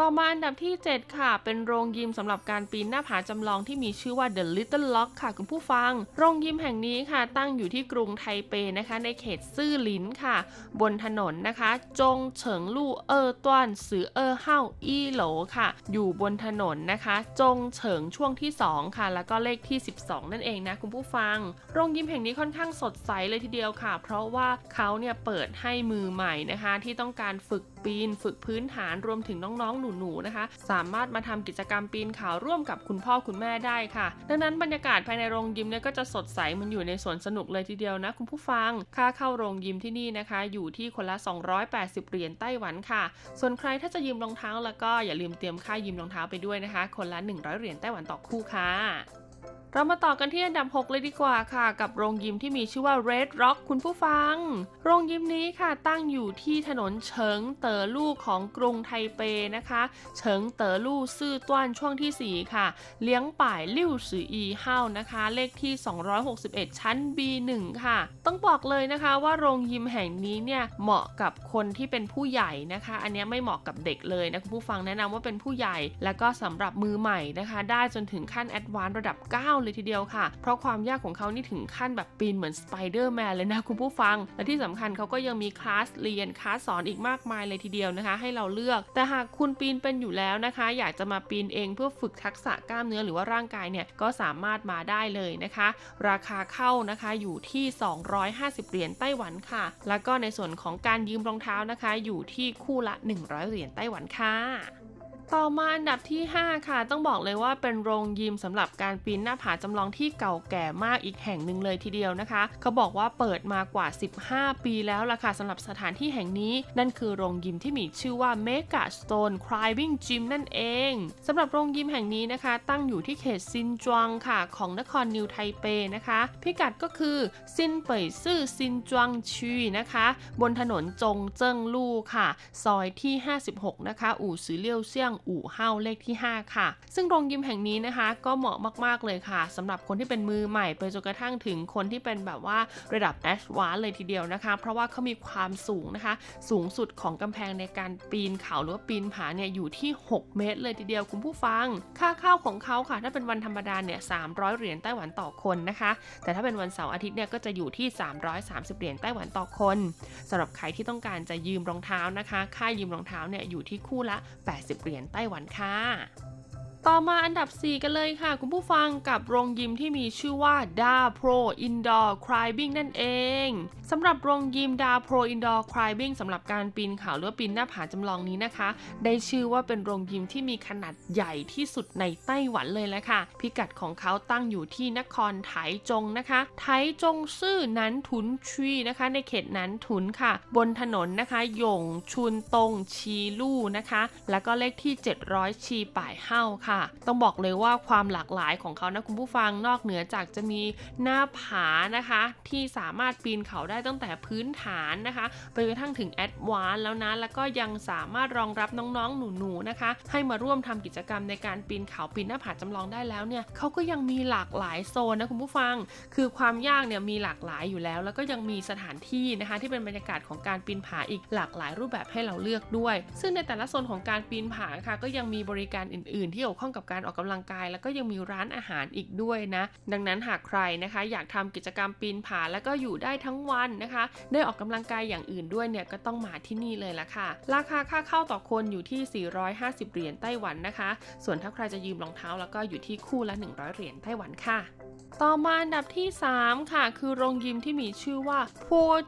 ต่อมาอันดับที่เจ็ดค่ะเป็นโรงยิมสำหรับการปีนหน้าผาจำลองที่มีชื่อว่า The Little Rock ค่ะคุณผู้ฟังโรงยิมแห่งนี้ค่ะตั้งอยู่ที่กรุงไทเปนะคะในเขตซื่อหลินค่ะบนถนนนะคะจงเฉิงลู่เออต้วนซือเออเฮาอีโหลค่ะอยู่บนถนนนะคะจงเฉิงช่วงที่สองค่ะแล้วก็เลขที่สิบสองนั่นเองนะคุณผู้ฟังโรงยิมแห่งนี้ค่อนข้างสดใสเลยทีเดียวค่ะเพราะว่าเขาเนี่ยเปิดให้มือใหม่นะคะที่ต้องการฝึกปีนฝึกพื้นฐานรวมถึงน้องๆหนูๆนะคะสามารถมาทำกิจกรรมปีนเขาร่วมกับคุณพ่อคุณแม่ได้ค่ะดังนั้นบรรยากาศภายในโรงยิมเนี่ยก็จะสดใสมันอยู่ในสวนสนุกเลยทีเดียวนะคุณผู้ฟังค่าเข้าโรงยิมที่นี่นะคะอยู่ที่คนละสองร้อยแปดสิบเหรียญไต้หวันค่ะส่วนใครถ้าจะยืมรองเท้าแล้วก็อย่าลืมเตรียมค่ายืมรองเท้าไปด้วยนะคะคนละหนึ่งร้อยเหรียญไต้หวันต่อคู่ค่ะเรามาต่อกันที่อันดับหกเลยดีกว่าค่ะกับโรงยิมที่มีชื่อว่า Red Rock คุณผู้ฟังโรงยิมนี้ค่ะตั้งอยู่ที่ถนนเฉิงเต๋อลู่ของกรุงไทเปนะคะเฉิงเต๋อลู่ซื่อต้วนช่วงที่สี่ค่ะเลี้ยงป่ายลิ่วซืออีเฮานะคะเลขที่สองร้อยหกสิบเอ็ดชั้น บี หนึ่ง ค่ะต้องบอกเลยนะคะว่าโรงยิมแห่งนี้เนี่ยเหมาะกับคนที่เป็นผู้ใหญ่นะคะอันนี้ไม่เหมาะกับเด็กเลยนะคุณผู้ฟังแนะนำว่าเป็นผู้ใหญ่แล้วก็สำหรับมือใหม่นะคะได้จนถึงขั้นแอดวานซ์ระดับเก้าเลยทีเดียวค่ะเพราะความยากของเขานี่ถึงขั้นแบบปีนเหมือนสไปเดอร์แมนเลยนะคุณผู้ฟังและที่สำคัญเขาก็ยังมีคลาสเรียนคลาสสอนอีกมากมายเลยทีเดียวนะคะให้เราเลือกแต่หากคุณปีนเป็นอยู่แล้วนะคะอยากจะมาปีนเองเพื่อฝึกทักษะกล้ามเนื้อหรือว่าร่างกายเนี่ยก็สามารถมาได้เลยนะคะราคาเข้านะคะอยู่ที่สองร้อยห้าสิบเหรียญไต้หวันค่ะแล้วก็ในส่วนของการยืมรองเท้านะคะอยู่ที่คู่ละหนึ่งร้อยเหรียญไต้หวันค่ะต่อมาอันดับที่ห้าค่ะต้องบอกเลยว่าเป็นโรงยิมสำหรับการปีนหน้าผาจำลองที่เก่าแก่มากอีกแห่งหนึ่งเลยทีเดียวนะคะเขาบอกว่าเปิดมากว่าสิบห้าปีแล้วล่ะค่ะสำหรับสถานที่แห่งนี้นั่นคือโรงยิมที่มีชื่อว่า Mega Stone Climbing Gym นั่นเองสำหรับโรงยิมแห่งนี้นะคะตั้งอยู่ที่เขตซินจวงค่ะของนครนิวไทเปนะคะพิกัดก็คือซินเป่ยซื่อซินจวงชีนะคะบนถนนจงเจิ้งลู่ค่ะซอยที่ห้าสิบหกนะคะอู่ซือเลี่ยวเซี่ยงอู่เฮาเลขที่ห้าค่ะซึ่งโรงยิมแห่งนี้นะคะก็เหมาะมากๆเลยค่ะสำหรับคนที่เป็นมือใหม่ไปจนกระทั่งถึงคนที่เป็นแบบว่าระดับแอดวานซ์เลยทีเดียวนะคะเพราะว่าเขามีความสูงนะคะสูงสุดของกำแพงในการปีนเขาหรือว่าปีนผาเนี่ยอยู่ที่หกเมตรเลยทีเดียวคุณผู้ฟังค่าเข้าของเขาค่ะถ้าเป็นวันธรรมดาเนี่ยสามร้อยเหรียญไต้หวันต่อคนนะคะแต่ถ้าเป็นวันเสาร์อาทิตย์เนี่ยก็จะอยู่ที่สามร้อยสามสิบเหรียญไต้หวันต่อคนสำหรับใครที่ต้องการจะยืมรองเท้านะคะค่ายืมรองเท้าเนี่ยอยู่ที่คู่ละแปดสิบเหรียญไต้หวันค่ะต่อมาอันดับสี่กันเลยค่ะคุณผู้ฟังกับโรงยิมที่มีชื่อว่า Da Pro Indoor Climbing นั่นเองสำหรับโรงยิม Da Pro Indoor Climbing สำหรับการปีนเขาหรือปีนหน้าผาจำลองนี้นะคะได้ชื่อว่าเป็นโรงยิมที่มีขนาดใหญ่ที่สุดในไต้หวันเลยแหละค่ะพิกัดของเขาตั้งอยู่ที่นครไถจงนะคะไถจงซื่อนั้นทุนชีนะคะในเขตนั้นทุนค่ะบนถนนนะคะหยงชุนตงชีลู่นะคะแล้วก็เลขที่เจ็ดร้อยชีป่ายเฮ้าค่ะต้องบอกเลยว่าความหลากหลายของเขานะคุณผู้ฟังนอกเหนือจากจะมีหน้าผานะคะที่สามารถปีนเขาได้ ได้ตั้งแต่พื้นฐานนะคะไปกระทั่งถึงแอดวานซ์แล้วนะแล้วก็ยังสามารถรองรับน้องๆหนูๆนะคะให้มาร่วมทำกิจกรรมในการปีนเขาปีนหน้าผาจำลองได้แล้วเนี่ยเขาก็ยังมีหลากหลายโซนนะคุณผู้ฟังคือความยากเนี่ยมีหลากหลายอยู่แล้วแล้วก็ยังมีสถานที่นะคะที่เป็นบรรยากาศของการปีนผาอีกหลากหลายรูปแบบให้เราเลือกด้วยซึ่งในแต่ละโซนของการปีนผาค่ะก็ยังมีบริการอื่นๆที่เกี่ยวข้องกับการออกกำลังกายแล้วก็ยังมีร้านอาหารอีกด้วยนะดังนั้นหากใครนะคะอยากทำกิจกรรมปีนผาแล้วก็อยู่ได้ทั้งวันนะคะได้ออกกำลังกายอย่างอื่นด้วยเนี่ยก็ต้องมาที่นี่เลยละค่ะราคาค่าเข้าต่อคนอยู่ที่สี่ร้อยห้าสิบเหรียญไต้หวันนะคะส่วนถ้าใครจะยืมรองเท้าแล้วก็อยู่ที่คู่ละหนึ่งร้อยเหรียญไต้หวันค่ะต่อมาอันดับที่สามค่ะคือโรงยิมที่มีชื่อว่าโพ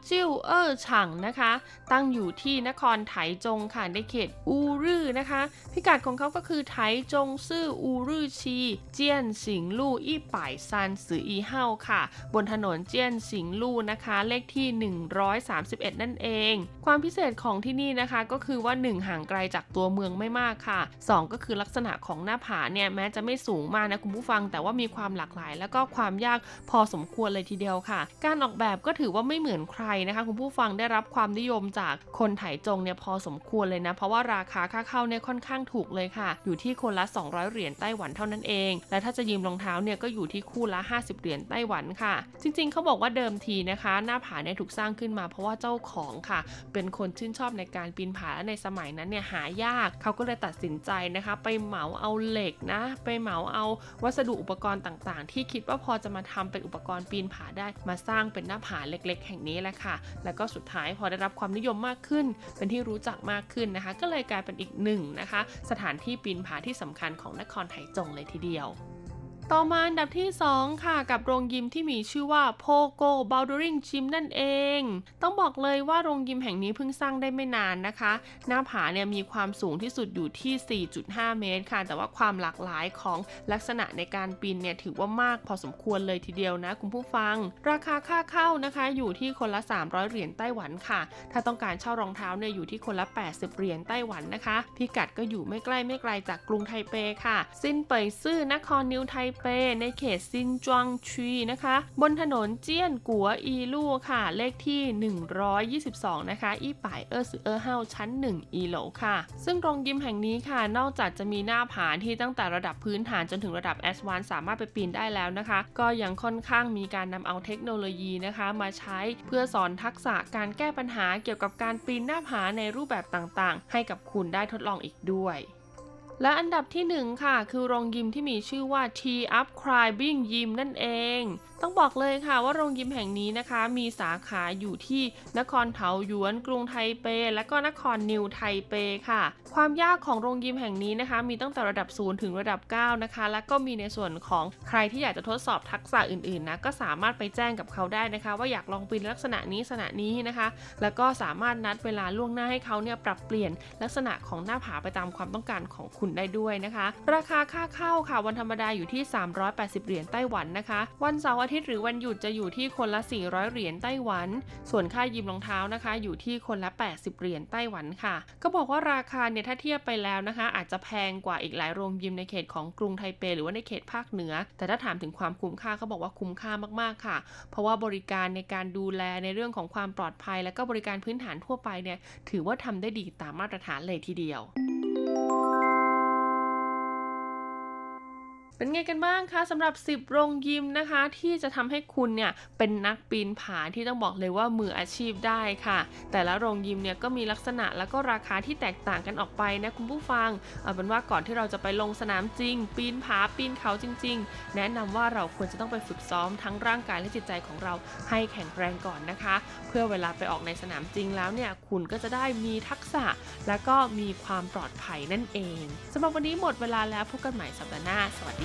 จิวเออร์ฉังนะคะตั้งอยู่ที่นครไถจงค่ะในเขตอูรื่อนะคะพิกัดของเขาก็คือไถจงซื่ออูรื่อชีเจี้ยนสิงลู่อี้ป่ายซานสืออีเฮาค่ะบนถนนเจี้ยนสิงลู่นะคะเลขที่หนึ่งร้อยสามสิบเอ็ดนั่นเองความพิเศษของที่นี่นะคะก็คือว่าหนึ่งห่างไกลจากตัวเมืองไม่มากค่ะสองก็คือลักษณะของหน้าผาเนี่ยแม้จะไม่สูงมากนะคุณผู้ฟังแต่ว่ามีความหลากหลายแล้วก็ความยากพอสมควรเลยทีเดียวค่ะการออกแบบก็ถือว่าไม่เหมือนใครนะคะคุณผู้ฟังได้รับความนิยมจากคนไถจงเนี่ยพอสมควรเลยนะเพราะว่าราคาค่าเข้าเนี่ยค่อนข้างถูกเลยค่ะอยู่ที่คนละสองร้อยเหรียญไต้หวันเท่านั้นเองและถ้าจะยืมรองเท้าเนี่ยก็อยู่ที่คู่ละห้าสิบเหรียญไต้หวันค่ะจริงๆเขาบอกว่าเดิมทีนะคะหน้าผาเนี่ยถูกสร้างขึ้นมาเพราะว่าเจ้าของค่ะเป็นคนชื่นชอบในการปีนผาและในสมัยนั้นเนี่ยหายากเขาก็เลยตัดสินใจนะคะไปเหมาเอาเหล็กนะไปเหมาเอาวัสดุอุปกรณ์ต่างๆที่คิดว่าพอจะมาทำเป็นอุปกรณ์ปีนผาได้มาสร้างเป็นหน้าผาเล็กๆแห่งนี้แหละค่ะแล้วก็สุดท้ายพอได้รับความนิยมมากขึ้นเป็นที่รู้จักมากขึ้นนะคะก็เลยกลายเป็นอีกหนึ่งนะคะสถานที่ปีนผาที่สำคัญของนครไถจงเลยทีเดียวต่อมาอันดับที่สองค่ะกับโรงยิมที่มีชื่อว่า Poco Bouldering Gym นั่นเองต้องบอกเลยว่าโรงยิมแห่งนี้เพิ่งสร้างได้ไม่นานนะคะหน้าผาเนี่ยมีความสูงที่สุดอยู่ที่ สี่จุดห้า เมตรค่ะแต่ว่าความหลากหลายของลักษณะในการปีนเนี่ยถือว่ามากพอสมควรเลยทีเดียวนะคุณผู้ฟังราคาค่าเข้านะคะอยู่ที่คนละสามร้อยเหรียญไต้หวันค่ะถ้าต้องการเช่ารองเท้าเนี่ยอยู่ที่คนละแปดสิบเหรียญไต้หวันนะคะพิกัดก็อยู่ไม่ใกล้ไม่ไกลจากกรุงไทเปค่ะซินเป่ยซื่อนครนิวไทในเขตซินจวงชีนะคะบนถนนเจี้ยนกัวอีลู่ค่ะเลขที่หนึ่งร้อยยี่สิบสองนะคะอีป่ายเออสือเออเฮาชั้นหนึ่งอีโหลค่ะซึ่งโรงยิมแห่งนี้ค่ะนอกจากจะมีหน้าผาที่ตั้งแต่ระดับพื้นฐานจนถึงระดับแอดวานซ์สามารถไปปีนได้แล้วนะคะก็ยังค่อนข้างมีการนำเอาเทคโนโลยีนะคะมาใช้เพื่อสอนทักษะการแก้ปัญหาเกี่ยวกับการปีนหน้าผาในรูปแบบต่างๆให้กับคุณได้ทดลองอีกด้วยและอันดับที่หนึ่งค่ะคือโรงยิมที่มีชื่อว่า Chee Up Climbing Gym นั่นเองต้องบอกเลยค่ะว่าโรงยิมแห่งนี้นะคะมีสาขาอยู่ที่นครเถาหยวนกรุงไทเปและก็นครนิวไทเปค่ะความยากของโรงยิมแห่งนี้นะคะมีตั้งแต่ระดับศูนย์ถึงระดับเก้านะคะและก็มีในส่วนของใครที่อยากจะทดสอบทักษะอื่นๆนะก็สามารถไปแจ้งกับเขาได้นะคะว่าอยากลองปีนลักษณะนี้ลักษณะนี้นะคะแล้วก็สามารถนัดเวลาล่วงหน้าให้เขาเนี่ยปรับเปลี่ยนลักษณะของหน้าผาไปตามความต้องการของคุณได้ด้วยนะคะราคาค่าเข้าค่ะวันธรรมดาอยู่ที่สามร้อยแปดสิบเหรียญไต้หวันนะคะวันเสาร์อาทิตย์หรือวันหยุดจะอยู่ที่คนละสี่ร้อยเหรียญไต้หวันส่วนค่ายืมรองเท้านะคะอยู่ที่คนละแปดสิบเหรียญไต้หวันค่ะก็บอกว่าราคาเนี่ยถ้าเทียบไปแล้วนะคะอาจจะแพงกว่าอีกหลายโรงยิมในเขตของกรุงไทเปหรือว่าในเขตภาคเหนือแต่ถ้าถามถึงความคุ้มค่าเขาบอกว่าคุ้มค่ามากๆค่ะเพราะว่าบริการในการดูแลในเรื่องของความปลอดภัยและก็บริการพื้นฐานทั่วไปเนี่ยถือว่าทำได้ดีตามมาตรฐานเลยทีเดียวเป็นไงกันบ้างคะสำหรับสิบโรงยิมนะคะที่จะทำให้คุณเนี่ยเป็นนักปีนผาที่ต้องบอกเลยว่ามืออาชีพได้ค่ะแต่ละโรงยิมเนี่ยก็มีลักษณะแล้วก็ราคาที่แตกต่างกันออกไปนะคุณผู้ฟังเอาเป็นว่าก่อนที่เราจะไปลงสนามจริงปีนผาปีนเขาจริงๆแนะนำว่าเราควรจะต้องไปฝึกซ้อมทั้งร่างกายและจิตใจของเราให้แข็งแรงก่อนนะคะเพื่อเวลาไปออกในสนามจริงแล้วเนี่ยคุณก็จะได้มีทักษะและก็มีความปลอดภัยนั่นเองสำหรับวันนี้หมดเวลาแล้วพบกันใหม่สัปดาห์หน้าสวัสดี